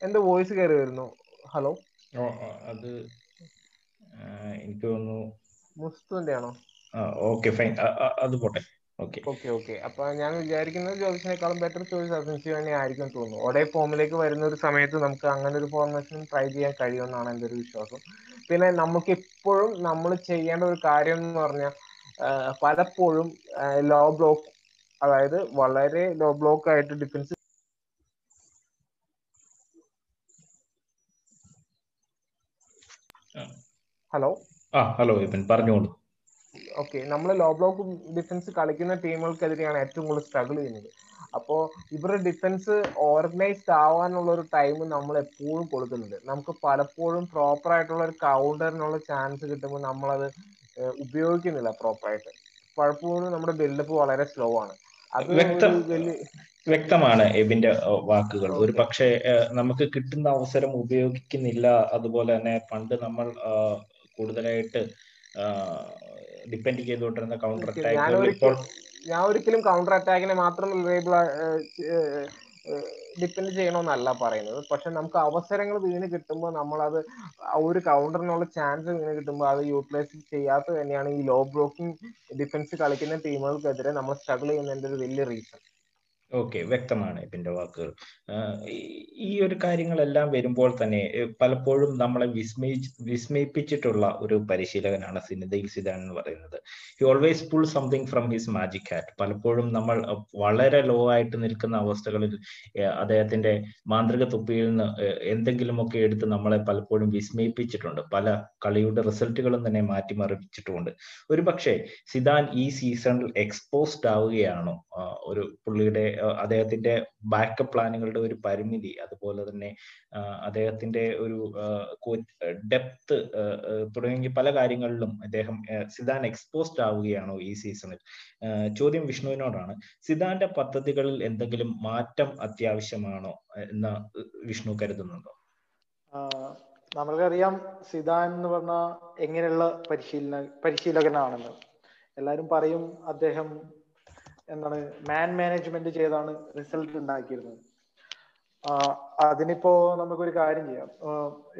എന്റെ വോയിസ് കയറി വരുന്നു? ഹലോ, അത് എനിക്ക് തോന്നുന്നു മുസ്തുവിന്റെ ആണോ? ഓക്കെ, ഫൈൻ, അത് പോട്ടെ. ഓക്കെ. അപ്പൊ ഞാൻ വിചാരിക്കുന്നത് ജോബിസിനേക്കാളും ബെറ്റർ ചോയ്സ് അസെൻസിയോ തന്നെ ആയിരിക്കും തോന്നുന്നു. ഒരേ ഫോമിലേക്ക് വരുന്ന ഒരു സമയത്ത് നമുക്ക് അങ്ങനെ ഒരു ഫോർമേഷൻ ട്രൈ ചെയ്യാൻ കഴിയുമെന്നാണ് എൻ്റെ ഒരു വിശ്വാസം. പിന്നെ നമുക്ക് എപ്പോഴും നമ്മൾ ചെയ്യേണ്ട ഒരു കാര്യം എന്ന് പറഞ്ഞാൽ, പലപ്പോഴും ലോ ബ്ലോക്ക്, അതായത് വളരെ ലോ ബ്ലോക്ക് ആയിട്ട് ഡിഫൻസ് നമ്മൾ ലോ ബ്ലോക്ക് ഡിഫൻസ് കളിക്കുന്ന ടീമുകൾക്കെതിരെയാണ് ഏറ്റവും കൂടുതൽ സ്ട്രഗിൾ ചെയ്യുന്നത്. അപ്പോൾ ഇവരുടെ ഡിഫൻസ് ഓർഗനൈസ്ഡ് ആവാനുള്ള ഒരു ടൈം നമ്മൾ എപ്പോഴും കൊടുക്കുന്നുണ്ട്. നമുക്ക് പലപ്പോഴും പ്രോപ്പർ ആയിട്ടുള്ള ഒരു കൗണ്ടറിനുള്ള ചാൻസ് കിട്ടുമ്പോൾ നമ്മളത് ഉപയോഗിക്കുന്നില്ല പ്രോപ്പറായിട്ട്. പലപ്പോഴും നമ്മുടെ ബിൽഡപ്പ് വളരെ സ്ലോ ആണ്. അത് വ്യക്തമാണ് എബിന്റെ വാക്കുകൾ. ഒരു പക്ഷേ നമുക്ക് കിട്ടുന്ന അവസരം ഉപയോഗിക്കുന്നില്ല. അതുപോലെ തന്നെ പണ്ട് നമ്മൾ കൂടുതലായിട്ട് ഡിപ്പെൻഡ് ചെയ്തുകൊണ്ടിരുന്ന കൗണ്ടർ അറ്റാക്ക്, ഇപ്പോൾ ഞാൻ ഒരിക്കലും കൗണ്ടർ അറ്റാക്കിനെ മാത്രം ഡിപ്പെൻഡ് ചെയ്യണമെന്നല്ല പറയുന്നത്. പക്ഷെ നമുക്ക് അവസരങ്ങൾ വീണ് കിട്ടുമ്പോൾ നമ്മളത് ഒരു കൗണ്ടറിനുള്ള ചാൻസ് വീണ് കിട്ടുമ്പോൾ അത് യൂട്ടിലൈസ് ചെയ്യാത്തത് തന്നെയാണ് ഈ ലോ ബ്ലോക്കിംഗ് ഡിഫൻസ് കളിക്കുന്ന ടീമുകൾക്കെതിരെ നമ്മൾ സ്ട്രഗിൾ ചെയ്യുന്നതിന്റെ ഒരു വലിയ റീസൺ. ഓക്കെ, വ്യക്തമാണ് ഇതിന്റെ വാക്കുകൾ. ഈ ഒരു കാര്യങ്ങളെല്ലാം വരുമ്പോൾ തന്നെ പലപ്പോഴും നമ്മളെ വിസ്മയിപ്പിച്ചിട്ടുള്ള ഒരു പരിശീലകനാണ് സിനദൈൻ സിദാൻ എന്ന് പറയുന്നത്. He always pull something from his magic hat. പലപ്പോഴും നമ്മൾ വളരെ ലോ ആയിട്ട് നിൽക്കുന്ന അവസ്ഥകളിൽ അദ്ദേഹത്തിന്റെ മാന്ത്രിക തുപ്പിയിൽ നിന്ന് എന്തെങ്കിലുമൊക്കെ എടുത്ത് നമ്മളെ പലപ്പോഴും വിസ്മയിപ്പിച്ചിട്ടുണ്ട്. പല കളിയുടെ റിസൾട്ടുകളും തന്നെ മാറ്റിമറിച്ചിട്ടുമുണ്ട്. ഒരു പക്ഷേ സിദാൻ ഈ സീസണിൽ എക്സ്പോസ്ഡ് ആവുകയാണോ? ഒരു പുള്ളിയുടെ അദ്ദേഹത്തിന്റെ ബാക്കപ്പ് പ്ലാനുകളുടെ ഒരു പരിമിതി, അതുപോലെ തന്നെ അദ്ദേഹത്തിന്റെ ഒരു ഡെപ്ത് തുടങ്ങിയ പല കാര്യങ്ങളിലും സിദാൻ എക്സ്പോസ്ഡ് ആവുകയാണോ ഈ സീസണിൽ? ചോദ്യം വിഷ്ണുവിനോടാണ്. സിദാന്റെ പദ്ധതികളിൽ എന്തെങ്കിലും മാറ്റം അത്യാവശ്യമാണോ എന്ന് വിഷ്ണു കരുതുന്നുണ്ടോ? നമ്മൾക്കറിയാം സിദാൻ എന്ന് പറഞ്ഞ എങ്ങനെയുള്ള പരിശീലകനാണെന്ന് എല്ലാരും പറയും. അദ്ദേഹം എന്താണ് മാൻ മാനേജ്മെന്റ് ചെയ്താണ് റിസൾട്ട് ഉണ്ടാക്കിയിരുന്നത്. അതിനിപ്പോ നമുക്കൊരു കാര്യം ചെയ്യാം.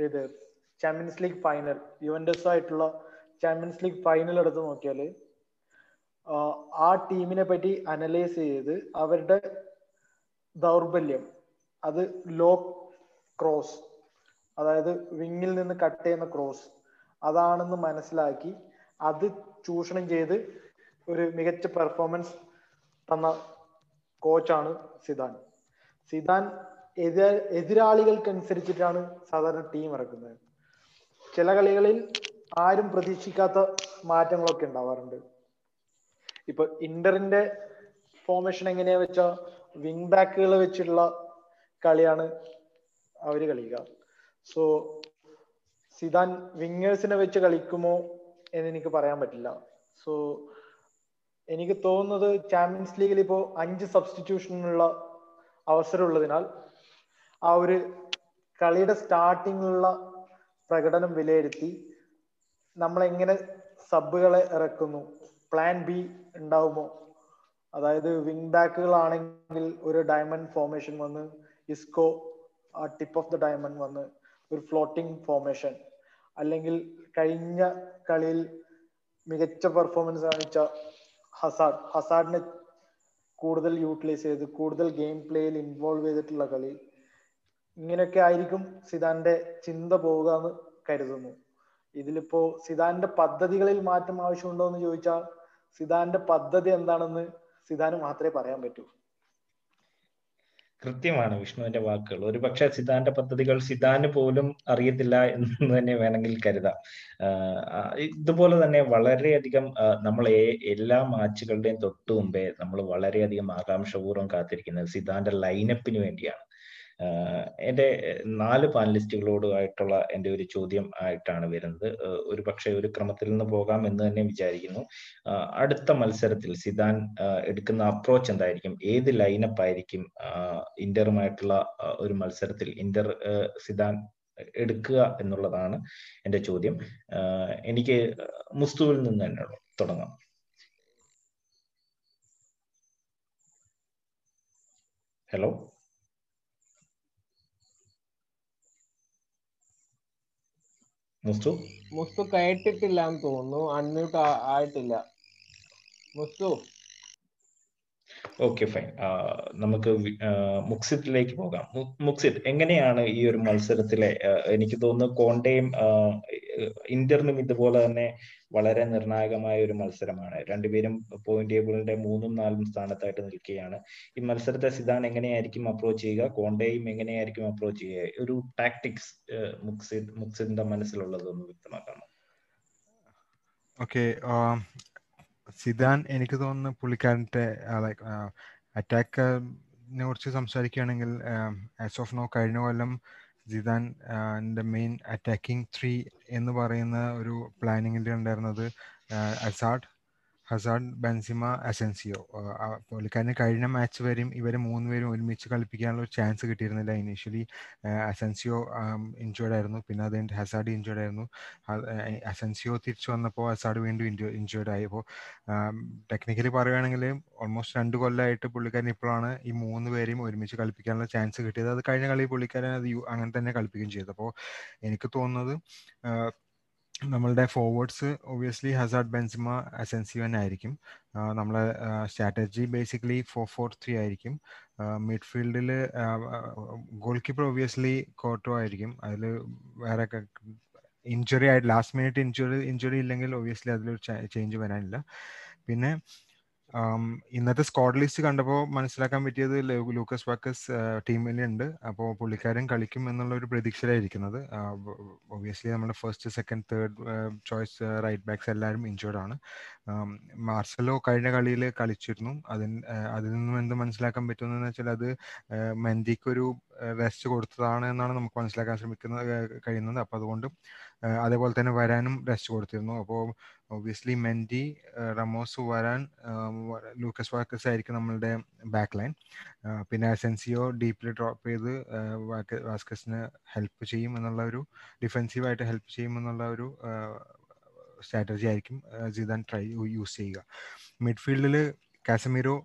ഇത് ചാമ്പ്യൻസ് ലീഗ് ഫൈനൽ, യുവന്റസ് ആയിട്ടുള്ള ചാമ്പ്യൻസ് ലീഗ് ഫൈനൽ എടുത്ത് നോക്കിയാല് ആ ടീമിനെ പറ്റി അനലൈസ് ചെയ്ത് അവരുടെ ദൗർബല്യം, അത് ലോ ക്രോസ്, അതായത് വിങ്ങിൽ നിന്ന് കട്ട് ചെയ്യുന്ന ക്രോസ് അതാണെന്ന് മനസ്സിലാക്കി അത് ചൂഷണം ചെയ്ത് ഒരു മികച്ച പെർഫോമൻസ് തന്ന കോച്ചാണ് സിദാൻ. സിദാൻ എതിരാളികൾക്കനുസരിച്ചിട്ടാണ് സാധാരണ ടീം ഇറക്കുന്നത്. ചില കളികളിൽ ആരും പ്രതീക്ഷിക്കാത്ത മാറ്റങ്ങളൊക്കെ ഉണ്ടാവാറുണ്ട്. ഇപ്പൊ ഇന്ററിന്റെ ഫോർമേഷൻ എങ്ങനെയാ വെച്ചാൽ വിങ് ബാക്കുകൾ വെച്ചിട്ടുള്ള കളിയാണ് അവര് കളിക്കുക. സോ സിദാൻ വിങ്ങേഴ്സിനെ വെച്ച് കളിക്കുമോ എന്ന് എനിക്ക് പറയാൻ പറ്റില്ല. സോ എനിക്ക് തോന്നുന്നത് ചാമ്പ്യൻസ് ലീഗിൽ ഇപ്പോൾ 5 സബ്സ്റ്റിറ്റ്യൂഷനുള്ള അവസരമുള്ളതിനാൽ ആ ഒരു കളിയുടെ സ്റ്റാർട്ടിങ്ങിലുള്ള പ്രകടനം വിലയിരുത്തി നമ്മളെങ്ങനെ സബ്ബുകളെ ഇറക്കുന്നു, പ്ലാൻ ബി ഉണ്ടാവുമോ, അതായത് വിങ് ബാക്കുകളാണെങ്കിൽ ഒരു ഡയമണ്ട് ഫോർമേഷൻ വന്ന് ഇസ്കോ ആ ടിപ്പ് ഓഫ് ദ ഡയമണ്ട് വന്ന് ഒരു ഫ്ലോട്ടിംഗ് ഫോർമേഷൻ, അല്ലെങ്കിൽ കഴിഞ്ഞ കളിയിൽ മികച്ച പെർഫോമൻസ് കാണിച്ച ഹസാർഡിനെ കൂടുതൽ യൂട്ടിലൈസ് ചെയ്ത് കൂടുതൽ ഗെയിം പ്ലേയിൽ ഇൻവോൾവ് ചെയ്തിട്ടുള്ള കളി, ഇങ്ങനെയൊക്കെ ആയിരിക്കും സിദാന്റെ ചിന്ത പോവുക എന്ന് കരുതുന്നു. ഇതിലിപ്പോ സിദാന്റെ പദ്ധതികളിൽ മാറ്റം ആവശ്യമുണ്ടോ എന്ന് ചോദിച്ചാൽ സിദാന്റെ പദ്ധതി എന്താണെന്ന് സിദാന് മാത്രമേ പറയാൻ പറ്റൂ. കൃത്യമാണ് വിഷ്ണുവിന്റെ വാക്കുകൾ. ഒരു പക്ഷെ സിദാന്റെ പദ്ധതികൾ സിദാന് പോലും അറിയത്തില്ല എന്ന് തന്നെ വേണമെങ്കിൽ കരുതാം. ഇതുപോലെ തന്നെ വളരെയധികം നമ്മൾ എല്ലാ മാച്ചുകളുടെയും തൊട്ട് മുമ്പേ നമ്മൾ വളരെയധികം ആകാംക്ഷപൂർവ്വം കാത്തിരിക്കുന്നത് സിദാന്റെ ലൈനപ്പിന് വേണ്ടിയാണ്. എന്റെ 4 പാനലിസ്റ്റുകളോടുമായിട്ടുള്ള എൻ്റെ ഒരു ചോദ്യം ആയിട്ടാണ് വരുന്നത്. ഒരു പക്ഷെ ഒരു ക്രമത്തിൽ നിന്ന് പോകാം എന്ന് തന്നെ വിചാരിക്കുന്നു. അടുത്ത മത്സരത്തിൽ സിദാൻ എടുക്കുന്ന അപ്രോച്ച് എന്തായിരിക്കും? ഏത് ലൈനപ്പ് ആയിരിക്കും ഇന്ററുമായിട്ടുള്ള ഒരു മത്സരത്തിൽ സിദാൻ എടുക്കുക എന്നുള്ളതാണ് എൻ്റെ ചോദ്യം. എനിക്ക് മുസ്തുവിൽ നിന്ന് തന്നെ തുടങ്ങാം. ഹലോ, മുസ്തു കേട്ടിട്ടില്ല എന്ന് തോന്നുന്നു, അൺമ്യൂട്ട് ആയിട്ടില്ല മുസ്തു. Okay, fine. നമുക്ക് മുക്സിദിലേക്ക് പോകാം. മുക്സിദ്, എങ്ങനെയാണ് ഈ ഒരു മത്സരത്തിലെ, എനിക്ക് തോന്നുന്നു കോണ്ടയും ഇന്ററിനും ഇതുപോലെ തന്നെ വളരെ നിർണായകമായ ഒരു മത്സരമാണ്. രണ്ടുപേരും പോയിന്റ് ടേബിളിന്റെ 3-4 സ്ഥാനത്തായിട്ട് നിൽക്കുകയാണ്. ഈ മത്സരത്തെ സിദാൻ എങ്ങനെയായിരിക്കും അപ്രോച്ച് ചെയ്യുക? കോണ്ടയും എങ്ങനെയായിരിക്കും അപ്രോച്ച് ചെയ്യുക? ഒരു ടാക്ടിക്സ് മുക്സിദിന്റെ മനസ്സിലുള്ളത് ഒന്ന് വ്യക്തമാക്കാമോ? ഓക്കെ, സിദാൻ എനിക്ക് തോന്നുന്നു പുള്ളിക്കാരൻ്റെ ലൈക്ക് അറ്റാക്കിനെ കുറിച്ച് സംസാരിക്കുകയാണെങ്കിൽ ആസ് ഓഫ് നോ കഴിഞ്ഞ കൊല്ലം സിദാൻ്റെ മെയിൻ അറ്റാക്കിംഗ് 3 എന്ന് പറയുന്ന ഒരു പ്ലാനിങ്ങിൽ ഉണ്ടായിരുന്നത് ഹസാർഡ്, ബെൻസിമ, അസെൻസിയോ. പുള്ളിക്കാരന് കഴിഞ്ഞ മാച്ച് വരെയും ഇവരെ 3 പേരും ഒരുമിച്ച് കളിപ്പിക്കാനുള്ള ഒരു ചാൻസ് കിട്ടിയിരുന്നില്ല. ഇനീഷ്യലി അസെൻസിയോ ഇഞ്ചേർഡ് ആയിരുന്നു, പിന്നെ അത് കഴിഞ്ഞിട്ട് ഹസാർഡ് ഇഞ്ചേർഡ് ആയിരുന്നു. അസെൻസിയോ തിരിച്ചു വന്നപ്പോൾ ഹസാർഡ് വീണ്ടും ഇഞ്ചേർഡ് ആയി. അപ്പോൾ ടെക്നിക്കലി പറയുകയാണെങ്കിൽ ഓൾമോസ്റ്റ് 2 കൊല്ലമായിട്ട് പുള്ളിക്കാരൻ ഇപ്പോഴാണ് ഈ 3 പേരെയും ഒരുമിച്ച് കളിപ്പിക്കാനുള്ള ചാൻസ് കിട്ടിയത്. അത് കഴിഞ്ഞ കളി പുള്ളിക്കാരൻ അത് അങ്ങനെ തന്നെ കളിപ്പിക്കുകയും ചെയ്തു. അപ്പോൾ എനിക്ക് തോന്നുന്നത് നമ്മളുടെ forwards obviously Hazard, Benzema, Asensio ആയിരിക്കും. നമ്മളെ സ്ട്രാറ്റജി ബേസിക്കലി 4-4-3 ആയിരിക്കും. മിഡ്ഫീൽഡിൽ ഗോൾ കീപ്പർ ഒബ്വിയസ്ലി കോട്ടോ ആയിരിക്കും. അതിൽ വേറെ ഇഞ്ചുറി ആയിട്ട് ലാസ്റ്റ് മിനിറ്റ് ഇഞ്ചുറി ഇല്ലെങ്കിൽ ഒബ്വിയസ്ലി അതിലൊരു ചേഞ്ച് വരാനില്ല. പിന്നെ ഇന്നത്തെ സ്ക്വാഡ് ലിസ്റ്റ് കണ്ടപ്പോൾ മനസ്സിലാക്കാൻ പറ്റിയത് ലൂക്കസ് വാക്കസ് ടീമിലുണ്ട്. അപ്പോൾ പുള്ളിക്കാരൻ കളിക്കും എന്നുള്ള ഒരു പ്രതീക്ഷയിലായിരിക്കുന്നത്. ഒബ്വിയസ്ലി നമ്മുടെ first second third choice right backs എല്ലാവരും ഇഞ്ചേർഡ് ആണ്. മാർസലോ കഴിഞ്ഞ കളിയിൽ കളിച്ചിരുന്നു. അതിൽ നിന്നും എന്ത് മനസ്സിലാക്കാൻ പറ്റുന്നതെന്ന് വെച്ചാൽ അത് മെന്തിക്കൊരു റെസ്റ്റ് കൊടുത്തതാണ് എന്നാണ് നമുക്ക് മനസ്സിലാക്കാൻ കഴിയുന്നത്. അപ്പോൾ അതുകൊണ്ട് അതേപോലെ തന്നെ വരാനും റെസ്റ്റ് കൊടുത്തിരുന്നു. അപ്പോൾ ഒബ്വിയസ്ലി മെന്തി, റമോസ്, വരാൻ, ലൂക്കസ് വാക്കസ് ആയിരിക്കും നമ്മളുടെ ബാക്ക് ലൈൻ. പിന്നെ അസെൻസിയോ ഡീപ്ലി ഡ്രോപ്പ് ചെയ്ത് വാസ്കസിന് ഹെൽപ്പ് ചെയ്യും എന്നുള്ള ഒരു ഡിഫെൻസീവായിട്ട് ഹെൽപ്പ് ചെയ്യുമെന്നുള്ള ഒരു സ്ട്രാറ്റജി ആയിരിക്കും സിദാൻ യൂസ് ചെയ്യുക. മിഡ്ഫീൽഡിൽ കാസമീറോ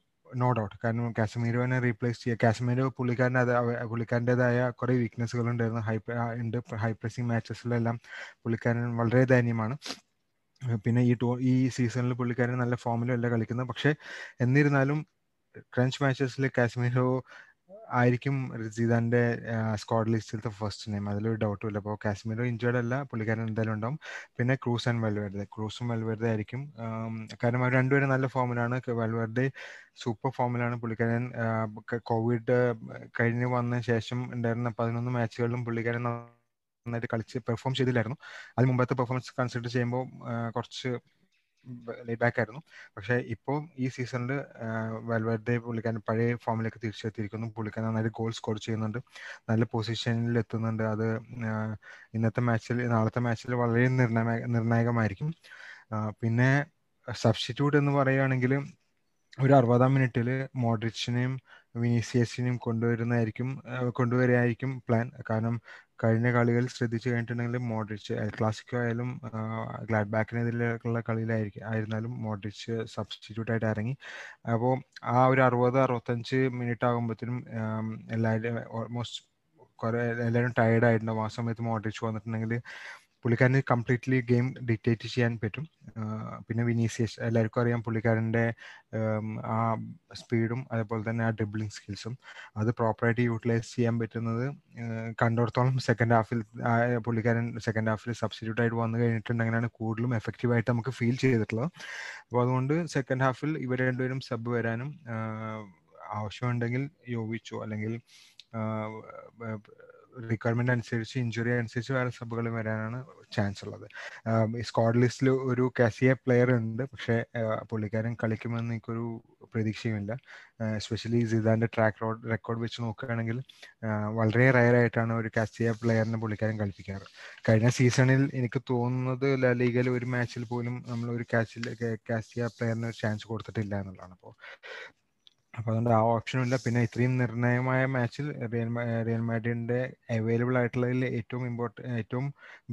നോ ഡൗട്ട്, കാരണം കാസമീറോനെ റീപ്ലേസ് ചെയ്യുക. കാസമീറോ പുള്ളിക്കാരൻ്റെതായ കുറേ വീക്ക്നെസ്സുകൾ ഉണ്ടായിരുന്നു. ഹൈ പ്രസിംഗ് മാച്ചസിലെല്ലാം പുള്ളിക്കാരൻ വളരെ ദയനീയമാണ്. പിന്നെ ഈ സീസണിൽ പുള്ളിക്കാരൻ നല്ല ഫോമിലല്ല കളിക്കുന്നത്. പക്ഷേ എന്നിരുന്നാലും ക്രഞ്ച് മാച്ചസിൽ കാസമീറോ ആയിരിക്കും സിദാൻ്റെ സ്ക്വാഡ് ലിസ്റ്റിലത്തെ ഫസ്റ്റ് നെയിം, അതിലൊരു ഡൗട്ടും ഇല്ല. അപ്പോൾ കാസമീറോ ഇഞ്ചേർഡ് അല്ല, പുള്ളിക്കാരൻ എന്തായാലും ഉണ്ടാവും. പിന്നെ ക്രൂസ് ആൻഡ് വെൽവേർഡെ, ക്രൂസും വെൽവേർഡെ ആയിരിക്കും. കാരണം അവർ രണ്ടുപേരും നല്ല ഫോമിലാണ്. വെൽവേർഡെ സൂപ്പർ ഫോമിലാണ്. പുള്ളിക്കാരൻ കോവിഡ് കഴിഞ്ഞ് വന്ന ശേഷം ഉണ്ടായിരുന്ന 11 മാച്ചുകളിലും പുള്ളിക്കാരൻ നന്നായിട്ട് കളിച്ച് പെർഫോം ചെയ്തില്ലായിരുന്നു. അതിന് മുമ്പത്തെ പെർഫോമൻസ് കൺസിഡർ ചെയ്യുമ്പോൾ കുറച്ച് ലേബാക്ക് ആയിരുന്നു. പക്ഷേ ഇപ്പോൾ ഈ സീസണിൽ വെൽവേർഡെ പുള്ളിക്കാരൻ പഴയ ഫോമിലേക്ക് തിരിച്ചെത്തിയിരിക്കുന്നു. പുള്ളിക്കാരൻ നന്നായിട്ട് ഗോൾ സ്കോർ ചെയ്യുന്നുണ്ട്, നല്ല പൊസിഷനിൽ എത്തുന്നുണ്ട്. അത് ഇന്നത്തെ മാച്ചിൽ, നാളത്തെ മാച്ചിൽ വളരെ നിർണായകമായിരിക്കും. പിന്നെ സബ്സ്റ്റിറ്റ്യൂട്ട് എന്ന് പറയുകയാണെങ്കിൽ ഒരു 60th മിനിറ്റിൽ മോഡ്രിച്ചിനെയും വിനീസിയസിനെയും കൊണ്ടുവരികയായിരിക്കും പ്ലാൻ. കാരണം കഴിഞ്ഞ കളികൾ ശ്രദ്ധിച്ചു കഴിഞ്ഞിട്ടുണ്ടെങ്കിൽ മോഡ്രിച്ച് ക്ലാസിക്കോ ആയാലും ഗ്ലാഡ് ബാക്കിനെതിരെയുള്ള കളിയിലായിരുന്നാലും മോഡ്രിച്ച് സബ്സ്റ്റിറ്റ്യൂട്ട് ആയിട്ട് ഇറങ്ങി. അപ്പോൾ ആ ഒരു 60-65 മിനിറ്റ് ആകുമ്പോഴത്തേനും എല്ലാവരും ഓൾമോസ്റ്റ് എല്ലാവരും ടയർഡായിട്ടുണ്ടാവും. ആ സമയത്ത് മോഡ്രിച്ച് വന്നിട്ടുണ്ടെങ്കിൽ പുള്ളിക്കാരന് കംപ്ലീറ്റ്ലി ഗെയിം ഡിക്റ്റേറ്റ് ചെയ്യാൻ പറ്റും. പിന്നെ വിനീസിയസ് എല്ലാവർക്കും അറിയാം പുള്ളിക്കാരൻ്റെ ആ സ്പീഡും അതേപോലെ തന്നെ ആ ഡ്രിബ്ലിംഗ് സ്കിൽസും. അത് പ്രോപ്പറായിട്ട് യൂട്ടിലൈസ് ചെയ്യാൻ പറ്റുന്നത് കണ്ടോടത്തോളം പുള്ളിക്കാരൻ സെക്കൻഡ് ഹാഫിൽ സബ്സ്റ്റിറ്റ്യൂട്ട് ആയിട്ട് വന്നു കഴിഞ്ഞിട്ടുണ്ടെങ്കിലാണ് കൂടുതലും എഫക്റ്റീവായിട്ട് നമുക്ക് ഫീൽ ചെയ്തിട്ടുള്ളത്. അപ്പോൾ അതുകൊണ്ട് സെക്കൻഡ് ഹാഫിൽ ഇവർ രണ്ടുപേരും സബ് വരാനും ആവശ്യമുണ്ടെങ്കിൽ യോവിച്ചോ അല്ലെങ്കിൽ റിക്വയർമെന്റ് അനുസരിച്ച് ഇഞ്ചുറി അനുസരിച്ച് വേറെ സബുകൾ വരാനാണ് ചാൻസ് ഉള്ളത്. സ്ക്വാഡ് ലിസ്റ്റിൽ ഒരു കാസിയ പ്ലെയർ ഉണ്ട്, പക്ഷേ പുള്ളിക്കാരൻ കളിക്കുമെന്ന് എനിക്കൊരു പ്രതീക്ഷയുമില്ല. എസ്പെഷ്യലി സിദാന്റെ ട്രാക്ക് റെക്കോർഡ് വെച്ച് നോക്കുകയാണെങ്കിൽ വളരെ റയറായിട്ടാണ് ഒരു കാസിയ പ്ലെയറിനെ പുള്ളിക്കാരൻ കളിപ്പിക്കാറ്. കഴിഞ്ഞ സീസണിൽ എനിക്ക് തോന്നുന്നത് ലാ ലീഗയിൽ ഒരു മാച്ചിൽ പോലും നമ്മൾ ഒരു കാസിയ പ്ലെയറിന് ഒരു ചാൻസ് കൊടുത്തിട്ടില്ല എന്നുള്ളതാണ്. അപ്പോൾ അതുകൊണ്ട് ആ ഓപ്ഷനും ഇല്ല. പിന്നെ ഇത്രയും നിർണായകമായ മാച്ചിൽ റിയൽ മാഡ്രിഡിന്റെ അവൈലബിൾ ആയിട്ടുള്ളതിൽ ഏറ്റവും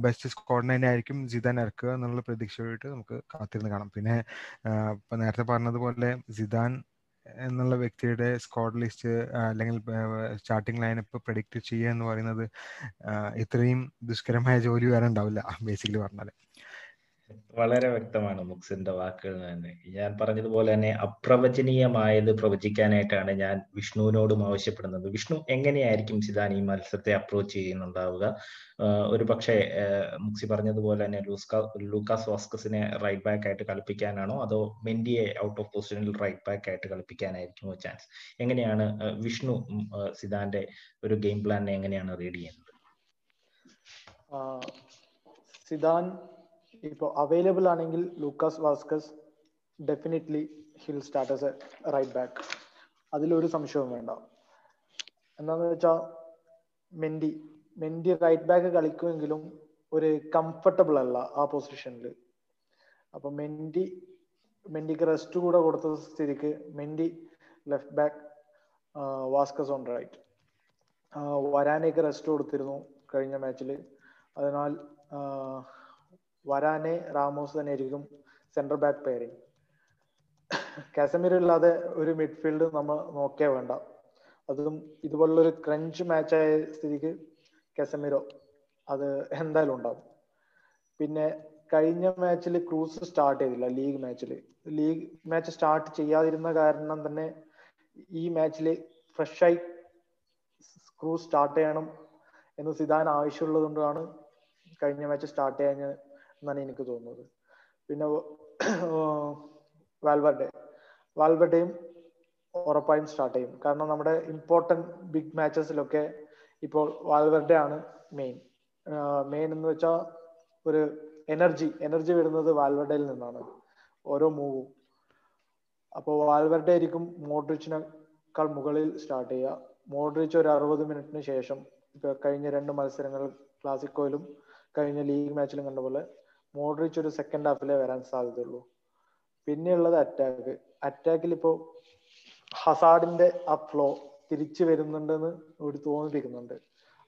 ബെസ്റ്റ് സ്ക്വാഡിനെ തന്നെ ആയിരിക്കും സിദാൻ ഇറക്കുക എന്നുള്ള പ്രതീക്ഷയായിട്ട് നമുക്ക് കാത്തിരുന്ന് കാണാം. പിന്നെ ഇപ്പം നേരത്തെ പറഞ്ഞതുപോലെ സിദാൻ എന്നുള്ള വ്യക്തിയുടെ സ്ക്വാഡ് ലിസ്റ്റ് അല്ലെങ്കിൽ സ്റ്റാർട്ടിംഗ് ലൈനപ്പ് പ്രഡിക്റ്റ് ചെയ്യുക എന്ന് പറയുന്നത് ഇത്രയും ദുഷ്കരമായ ജോലി വേറെ ഉണ്ടാവില്ല. ബേസിക്കലി പറഞ്ഞാൽ വളരെ വ്യക്തമാണ് മുക്സിന്റെ വാക്കുകളിൽ തന്നെ. ഞാൻ പറഞ്ഞതുപോലെ തന്നെ അപ്രവചനീയമായത് പ്രവചിക്കാനായിട്ടാണ് ഞാൻ വിഷ്ണുവിനോടും ആവശ്യപ്പെടുന്നത്. വിഷ്ണു, എങ്ങനെയായിരിക്കും സിദാൻ ഈ മത്സരത്തെ അപ്രോച്ച് ചെയ്യുന്നുണ്ടാവുക? ഒരു പക്ഷേ മുക്സി പറഞ്ഞതുപോലെ തന്നെ ലൂക്കാസ് വാസ്കസിനെ റൈറ്റ് ബാക്ക് ആയിട്ട് കളിപ്പിക്കാനാണോ അതോ മെൻഡിയെ ഔട്ട് ഓഫ് പൊസിഷനിൽ റൈറ്റ് ബാക്ക് ആയിട്ട് കളിപ്പിക്കാനായിരിക്കുമോ ചാൻസ്? എങ്ങനെയാണ് വിഷ്ണു സിദാന്റെ ഒരു ഗെയിം പ്ലാനിനെ എങ്ങനെയാണ് റീഡ് ചെയ്യുന്നത്? സിദാൻ ഇപ്പോൾ അവൈലബിൾ ആണെങ്കിൽ Lucas Vazquez definitely will start as a right back, അതിലൊരു സംശയവും വേണ്ട. എന്താന്ന് വെച്ചാൽ മെൻഡി റൈറ്റ് ബാക്ക് കളിക്കുമെങ്കിലും ഒരു കംഫർട്ടബിൾ അല്ല ആ പൊസിഷനിൽ. അപ്പൊ മെൻഡിക്ക് റെസ്റ്റ് കൂടെ കൊടുത്ത സ്ഥിതിക്ക് Mendy left back, Vazquez on right. വരാനേക്ക് റെസ്റ്റ് കൊടുത്തിരുന്നു കഴിഞ്ഞ മാച്ചിൽ. അതിനാൽ വരാനെ റാമോസ് തന്നെ ആയിരിക്കും സെന്റർ ബാക്ക് പെയറിങ്. കാസമീറോ ഇല്ലാതെ ഒരു മിഡ്ഫീൽഡ് നമ്മൾ നോക്കേ വേണ്ട. അതും ഇതുപോലുള്ളൊരു ക്രഞ്ച് മാച്ചായ സ്ഥിതിക്ക് കാസമീറോ അത് എന്തായാലും ഉണ്ടാവും. പിന്നെ കഴിഞ്ഞ മാച്ചിൽ ക്രൂസ് സ്റ്റാർട്ട് ചെയ്തില്ല. ലീഗ് മാച്ച് സ്റ്റാർട്ട് ചെയ്യാതിരുന്ന കാരണം തന്നെ ഈ മാച്ചിൽ ഫ്രഷായി സ്ക്രൂ സ്റ്റാർട്ട് ചെയ്യണം എന്ന് സിദാൻ ആവശ്യമുള്ളത് കൊണ്ടാണ് കഴിഞ്ഞ മാച്ച് സ്റ്റാർട്ട് ചെയ്യാഞ്ഞത് എന്നാണ് എനിക്ക് തോന്നുന്നത്. പിന്നെ വാൽവർഡെയും ഉറപ്പായും സ്റ്റാർട്ട് ചെയ്യും. കാരണം നമ്മുടെ ഇമ്പോർട്ടൻറ്റ് ബിഗ് മാച്ചസിലൊക്കെ ഇപ്പോൾ വാൽവർഡെ ആണ് മെയിൻ എന്ന് വെച്ചാൽ ഒരു എനർജി വരുന്നത് വാൽവർഡയിൽ നിന്നാണ്, ഓരോ മൂവും. അപ്പോൾ വാൽവർഡെ ആയിരിക്കും മോഡ്രിച്ചിനേക്കാൾ മുകളിൽ സ്റ്റാർട്ട് ചെയ്യുക. മോഡ്രിച്ച് ഒരു 60 മിനിറ്റിന് ശേഷം, ഇപ്പൊ കഴിഞ്ഞ 2 മത്സരങ്ങൾ ക്ലാസിക്കോയിലും കഴിഞ്ഞ ലീഗ് മാച്ചിലും കണ്ടപോലെ മോഡ്രിച്ച് ഒരു സെക്കൻഡ് ഹാഫിലേ വരാൻ സാധ്യതയുള്ളൂ. പിന്നെയുള്ളത് അറ്റാക്കിൽ ഇപ്പോൾ ഹസാർഡിന്റെ ആ ഫ്ലോ തിരിച്ചു വരുന്നുണ്ടെന്ന് ഒരു തോന്നിപ്പിക്കുന്നുണ്ട്.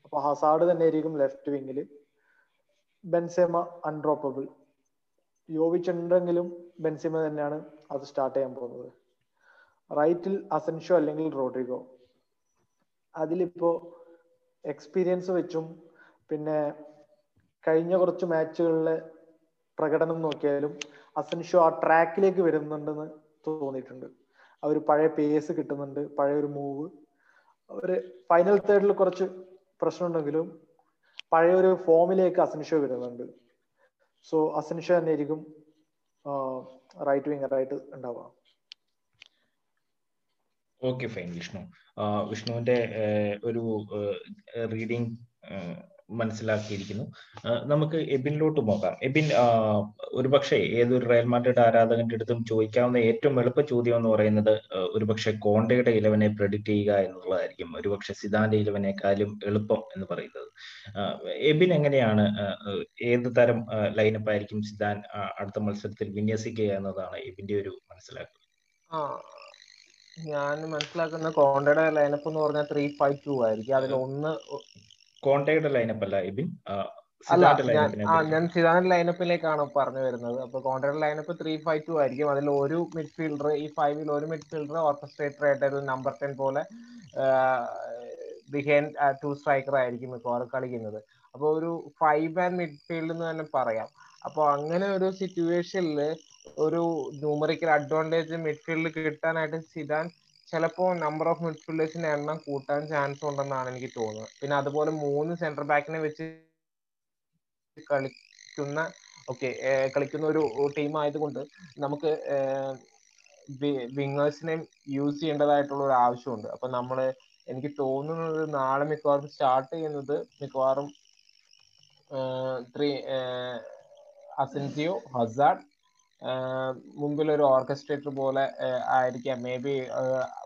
അപ്പൊ ഹസാർഡ് തന്നെ ആയിരിക്കും ലെഫ്റ്റ് വിങ്ങില്, ബെൻസെമ അൺഡ്രോപ്പബിൾ, യോവിച്ചുണ്ടെങ്കിലും ബെൻസെമ തന്നെയാണ് അത് സ്റ്റാർട്ട് ചെയ്യാൻ പോകുന്നത്. റൈറ്റിൽ അസൻഷ്യോ അല്ലെങ്കിൽ റോഡ്രിഗോ. അതിലിപ്പോ എക്സ്പീരിയൻസ് വെച്ചും പിന്നെ കഴിഞ്ഞ കുറച്ച് മാച്ചുകളിലെ പ്രകടനം നോക്കിയാലും അസൻഷ്യോ ആ ട്രാക്കിലേക്ക് വരുന്നുണ്ടെന്ന് തോന്നിയിട്ടുണ്ട്. ആ ഒരു പഴയ പേസ് കിട്ടുന്നുണ്ട്, പഴയൊരു മൂവ്. ഒരു ഫൈനൽ തേർഡിൽ കുറച്ച് പ്രശ്നമുണ്ടെങ്കിലും പഴയൊരു ഫോമിലേക്ക് അസൻഷ്യോ വരുന്നുണ്ട്. സോ അസൻഷ്യോ തന്നെ ആയിരിക്കും റൈറ്റ് വിംഗറായിട്ട് ഉണ്ടാവുക. Okay, fine. വിഷ്ണുവിന്റെ ഒരു റീഡിങ് മനസ്സിലാക്കിയിരിക്കുന്നു. നമുക്ക് എബിനിലോട്ട് പോകാം. എബിൻ, ഒരുപക്ഷെ ഏതൊരു റയൽ മാഡ്രിഡ് ആരാധകന്റെ അടുത്തും ചോദിക്കാവുന്ന ഏറ്റവും എളുപ്പ ചോദ്യം എന്ന് പറയുന്നത് ഒരുപക്ഷെ കോണ്ടയുടെ 11 പ്രെഡിക്റ്റ് ചെയ്യുക എന്നുള്ളതായിരിക്കും, ഒരുപക്ഷെ സിദാന്റെ 11 എളുപ്പം എന്ന് പറയുന്നത്. എബിൻ, എങ്ങനെയാണ് ഏത് തരം ലൈനപ്പ് ആയിരിക്കും സിദാൻ അടുത്ത മത്സരത്തിൽ വിന്യസിക്കുക എന്നതാണ് എബിന്റെ ഒരു മനസ്സിലാക്കൽ? ഞാൻ മനസ്സിലാക്കുന്ന കോണ്ടയുടെ ലൈനപ്പ് എന്ന് പറഞ്ഞാൽ 3-5-2 ആയിരിക്കും. അതിൽ ഒന്ന് കോണ്ടയുടെ ലൈനപ്പ് അല്ല എബിൻ, ഞാൻ സിദാന്റെ ലൈനപ്പിലേക്കാണ് പറഞ്ഞു വരുന്നത്. അപ്പൊ കോണ്ടയുടെ ലൈനപ്പ് 3-5-2 ആയിരിക്കും. അതിൽ ഒരു മിഡ്ഫീൽഡർ, ഈ ഫൈവിൽ ഒരു മിഡ്ഫീൽഡർ ഓർക്കസ്ട്രേറ്റർ ആയിട്ട് ഒരു നമ്പർ 10 പോലെ ബിഹൈൻഡ് 2 സ്ട്രൈക്കർ ആയിരിക്കും ഇപ്പോൾ കളിക്കുന്നത്. അപ്പൊ ഒരു 5 മാൻ മിഡ്ഫീൽഡ് എന്ന് തന്നെ പറയാം. അപ്പൊ അങ്ങനെ ഒരു സിറ്റുവേഷനിൽ ഒരു ന്യൂമറിക്കൽ അഡ്വാൻറ്റേജ് മിഡ്ഫീൽഡ് കിട്ടാനായിട്ട് സിദാൻ ചിലപ്പോൾ നമ്പർ ഓഫ് മിഡ്ഫീൽഡേഴ്സിന്റെ എണ്ണം കൂട്ടാൻ ചാൻസ് ഉണ്ടെന്നാണ് എനിക്ക് തോന്നുന്നത്. പിന്നെ അതുപോലെ 3 സെന്റർ ബാക്കിനെ വെച്ച് കളിക്കുന്ന ഒരു ടീം ആയതുകൊണ്ട് നമുക്ക് വിങ്ങേഴ്സിനെയും യൂസ് ചെയ്യേണ്ടതായിട്ടുള്ള ഒരു ആവശ്യമുണ്ട്. അപ്പൊ നമ്മള്, എനിക്ക് തോന്നുന്നത് നാളെ മിക്കവാറും സ്റ്റാർട്ട് ചെയ്യുന്നത് അസൻസിയോ, ഹസാർഡ്, മുമ്പിൽ ഒരു ഓർക്കസ്ട്രേറ്റർ പോലെ ആയിരിക്കാം. മേ ബി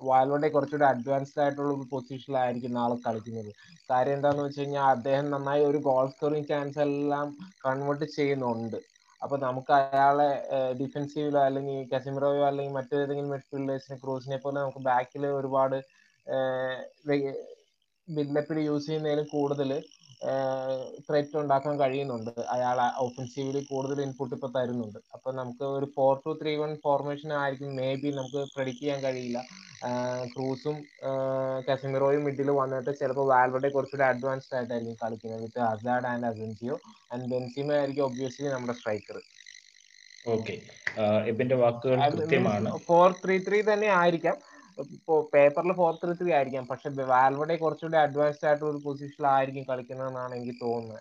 വാൽവർഡെ കുറച്ചുകൂടി അഡ്വാൻസ്ഡ് ആയിട്ടുള്ള ഒരു പൊസിഷനിലായിരിക്കും നാളെ കളിക്കുന്നത്. കാര്യം എന്താന്ന് വെച്ച് കഴിഞ്ഞാൽ അദ്ദേഹം നന്നായി ഒരു ഗോൾ സ്കോറിങ് ചാൻസ് എല്ലാം കൺവേർട്ട് ചെയ്യുന്നുണ്ട്. അപ്പൊ നമുക്ക് അയാളെ ഡിഫെൻസീവിലോ അല്ലെങ്കിൽ കസിമിറോയോ അല്ലെങ്കിൽ മറ്റേതെങ്കിലും മിഡ്ഫീൽഡേഴ്സിനെ, ക്രൂസിനെ പോലെ നമുക്ക് ബാക്കിൽ ഒരുപാട് ബിൽഡപ്പിൽ യൂസ് ചെയ്യുന്നതിലും കൂടുതൽ ത്രെറ്റ് ഉണ്ടാക്കാൻ കഴിയുന്നുണ്ട്. അയാൾ ഒഫൻസീവില് കൂടുതൽ ഇൻപുട്ട് ഇപ്പൊ തരുന്നുണ്ട്. അപ്പൊ നമുക്ക് ഒരു 4-2-3-1 ഫോർമേഷൻ ആയിരിക്കും മേ ബി നമുക്ക് പ്രെഡിക്റ്റ് ചെയ്യാൻ കഴിയില്ല. ക്രൂസും കസിമിറോയും മിഡിൽ വന്നിട്ട് ചിലപ്പോൾ വാൽവർഡെ കുറച്ചുകൂടി അഡ്വാൻസ്ഡ് ആയിട്ടായിരിക്കും കളിക്കുന്നത്, with Hazard and Asensio and Benzema ആയിരിക്കും ഒബ്വിയസ്ലി നമ്മുടെ സ്ട്രൈക്കർ. ഓക്കെ, എബിന്റെ വാക്കുകൾ കൃത്യമാണ്. 4-3-3 തന്നെ ആയിരിക്കാം. ഇപ്പോ പേപ്പറിൽ 4-3-3 ആയിരിക്കാം, പക്ഷെ വാൽവർഡെ കുറച്ചുകൂടി അഡ്വാൻസ്ഡ് ആയിട്ട് ഒരു പൊസിഷനിലായിരിക്കും കളിക്കുന്നതെന്നാണ് എനിക്ക് തോന്നുന്നത്.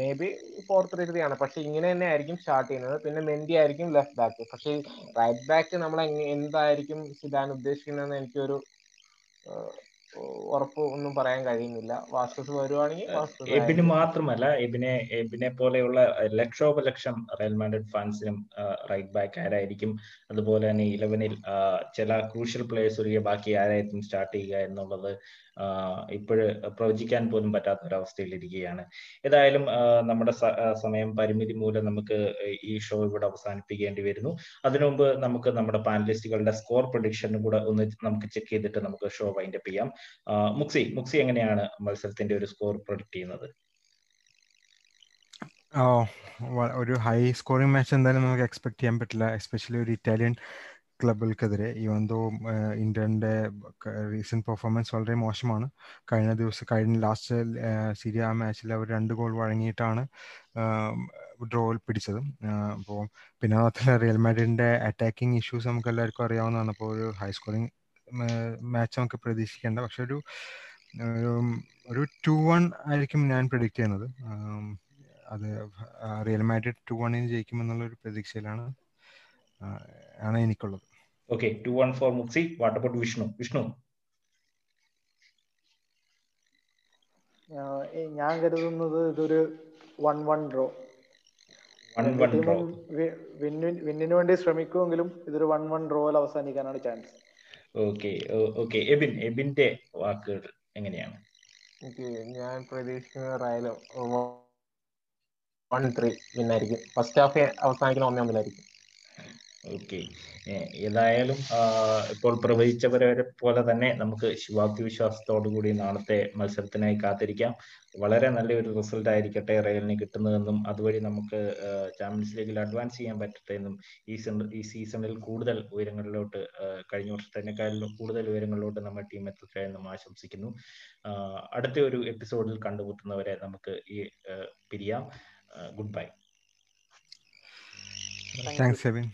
മേ ബി 4-3-3 ആണ്, പക്ഷെ ഇങ്ങനെ തന്നെ ആയിരിക്കും സ്റ്റാർട്ട് ചെയ്യുന്നത്. പിന്നെ മെൻഡി ആയിരിക്കും ലെഫ്റ്റ് ബാക്ക്. പക്ഷെ റൈറ്റ് ബാക്ക് നമ്മൾ എന്തായിരിക്കും സിദാൻ ഉദ്ദേശിക്കുന്നതെന്ന് എനിക്കൊരു ഉറപ്പ് ഒന്നും പറയാൻ കഴിയുന്നില്ല. വാസ്തുസ് വരുവാണെങ്കിൽ എബിന് മാത്രമല്ല, എബിനെ പോലെയുള്ള ലക്ഷോപലക്ഷം റയൽ മാഡ്രിഡ് ഫാൻസിനും റൈറ്റ് ബാക്ക് ആരായിരിക്കും, അതുപോലെ തന്നെ 11-ൽ ചില ക്രൂഷ്യൽ പ്ലേയേഴ്സ് ഒഴികെ ബാക്കി ആരായിരിക്കും സ്റ്റാർട്ട് ചെയ്യുക എന്നുള്ളത് ഇപ്പോഴ് പ്രവചിക്കാൻ പോലും പറ്റാത്ത ഒരവസ്ഥയിലിരിക്കുകയാണ്. ഏതായാലും നമ്മുടെ സമയം പരിമിതി മൂലം നമുക്ക് ഈ ഷോ ഇവിടെ അവസാനിപ്പിക്കേണ്ടി വരുന്നു. അതിനു മുമ്പ് നമുക്ക് നമ്മുടെ പാനലിസ്റ്റുകളുടെ സ്കോർ പ്രൊഡിക്ഷനും കൂടെ ഒന്ന് നമുക്ക് ചെക്ക് ചെയ്തിട്ട് നമുക്ക് ഷോ വൈൻഡപ്പ് ചെയ്യാം. മുക്സി എങ്ങനെയാണ് മത്സരത്തിന്റെ ഒരു സ്കോർ പ്രൊഡിക്ട് ചെയ്യുന്നത്? ഒരു ഹൈ സ്കോറിംഗ് മാച്ച് എന്തായാലും നമുക്ക് എക്സ്പെക്ട് ചെയ്യാൻ പറ്റില്ല, എസ്പെഷ്യലി ഒരു ഇറ്റാലിയൻ ക്ലബുകൾക്കെതിരെ. ഈവൻ ദോ ഇന്ത്യൻ്റെ റീസെന്റ് പെർഫോമൻസ് വളരെ മോശമാണ്. കഴിഞ്ഞ ലാസ്റ്റ് സീരിയ മാച്ചിൽ അവർ 2 ഗോൾ വഴങ്ങിയിട്ടാണ് ഡ്രോയിൽ പിടിച്ചത്. അപ്പോൾ പിന്നെ മാത്രമല്ല റിയൽ മാഡ്രിഡിന്റെ അറ്റാക്കിംഗ് ഇഷ്യൂസ് നമുക്ക് എല്ലാവർക്കും അറിയാവുന്നതാണ്. അപ്പോൾ ഒരു ഹൈ സ്കോറിംഗ് മാച്ച് നമുക്ക് പ്രതീക്ഷിക്കേണ്ട. പക്ഷെ ഒരു 2-1 ആയിരിക്കും ഞാൻ പ്രെഡിക്റ്റ് ചെയ്യുന്നത്. അത് റിയൽ മാഡ്രിഡ് 2-1 ജയിക്കുമെന്നുള്ളൊരു പ്രതീക്ഷയിലാണ് എനിക്കുള്ളത്. Okay, 2-1 for Muksid. What about Vishnu? ഞാൻ കരുതുന്നത് ഇതൊരു 1-1 ഡ്രോ. വിന്നിന് വേണ്ടി ശ്രമിക്കുമെങ്കിലും ഇതൊരു 1-1 ഡ്രോയിൽ അവസാനിക്കാനാണ് ചാൻസ്. ഓക്കെ, എബിന്റെ വാക്കുകൾ എങ്ങനെയാണ്? ഞാൻ പ്രതീക്ഷിക്കുന്നത് റയൽ 1-3 വിന്നായിരിക്കും. ഫസ്റ്റ് ഹാഫ് അവസാനിക്കുന്ന 1-1 ആയിരിക്കും. ഓക്കെ, ഏതായാലും ഇപ്പോൾ പ്രവചിച്ചവരെ പോലെ തന്നെ നമുക്ക് ശുഭാപ്തി വിശ്വാസത്തോടു കൂടി നാളത്തെ മത്സരത്തിനായി കാത്തിരിക്കാം. വളരെ നല്ലൊരു റിസൾട്ട് ആയിരിക്കട്ടെ റയലിന് കിട്ടുന്നതെന്നും അതുവഴി നമുക്ക് ചാമ്പ്യൻസ് ലീഗിൽ അഡ്വാൻസ് ചെയ്യാൻ പറ്റട്ടെ എന്നും ഈ സീസണിൽ കൂടുതൽ ഉയരങ്ങളിലോട്ട്, കഴിഞ്ഞ വർഷത്തേക്കാളും കൂടുതൽ ഉയരങ്ങളിലോട്ട് നമ്മുടെ ടീം എത്തട്ടെ എന്നും ആശംസിക്കുന്നു. അടുത്ത ഒരു എപ്പിസോഡിൽ കണ്ടുമുട്ടുന്നവരെ നമുക്ക് ഈ പിരിയാം. Good bye.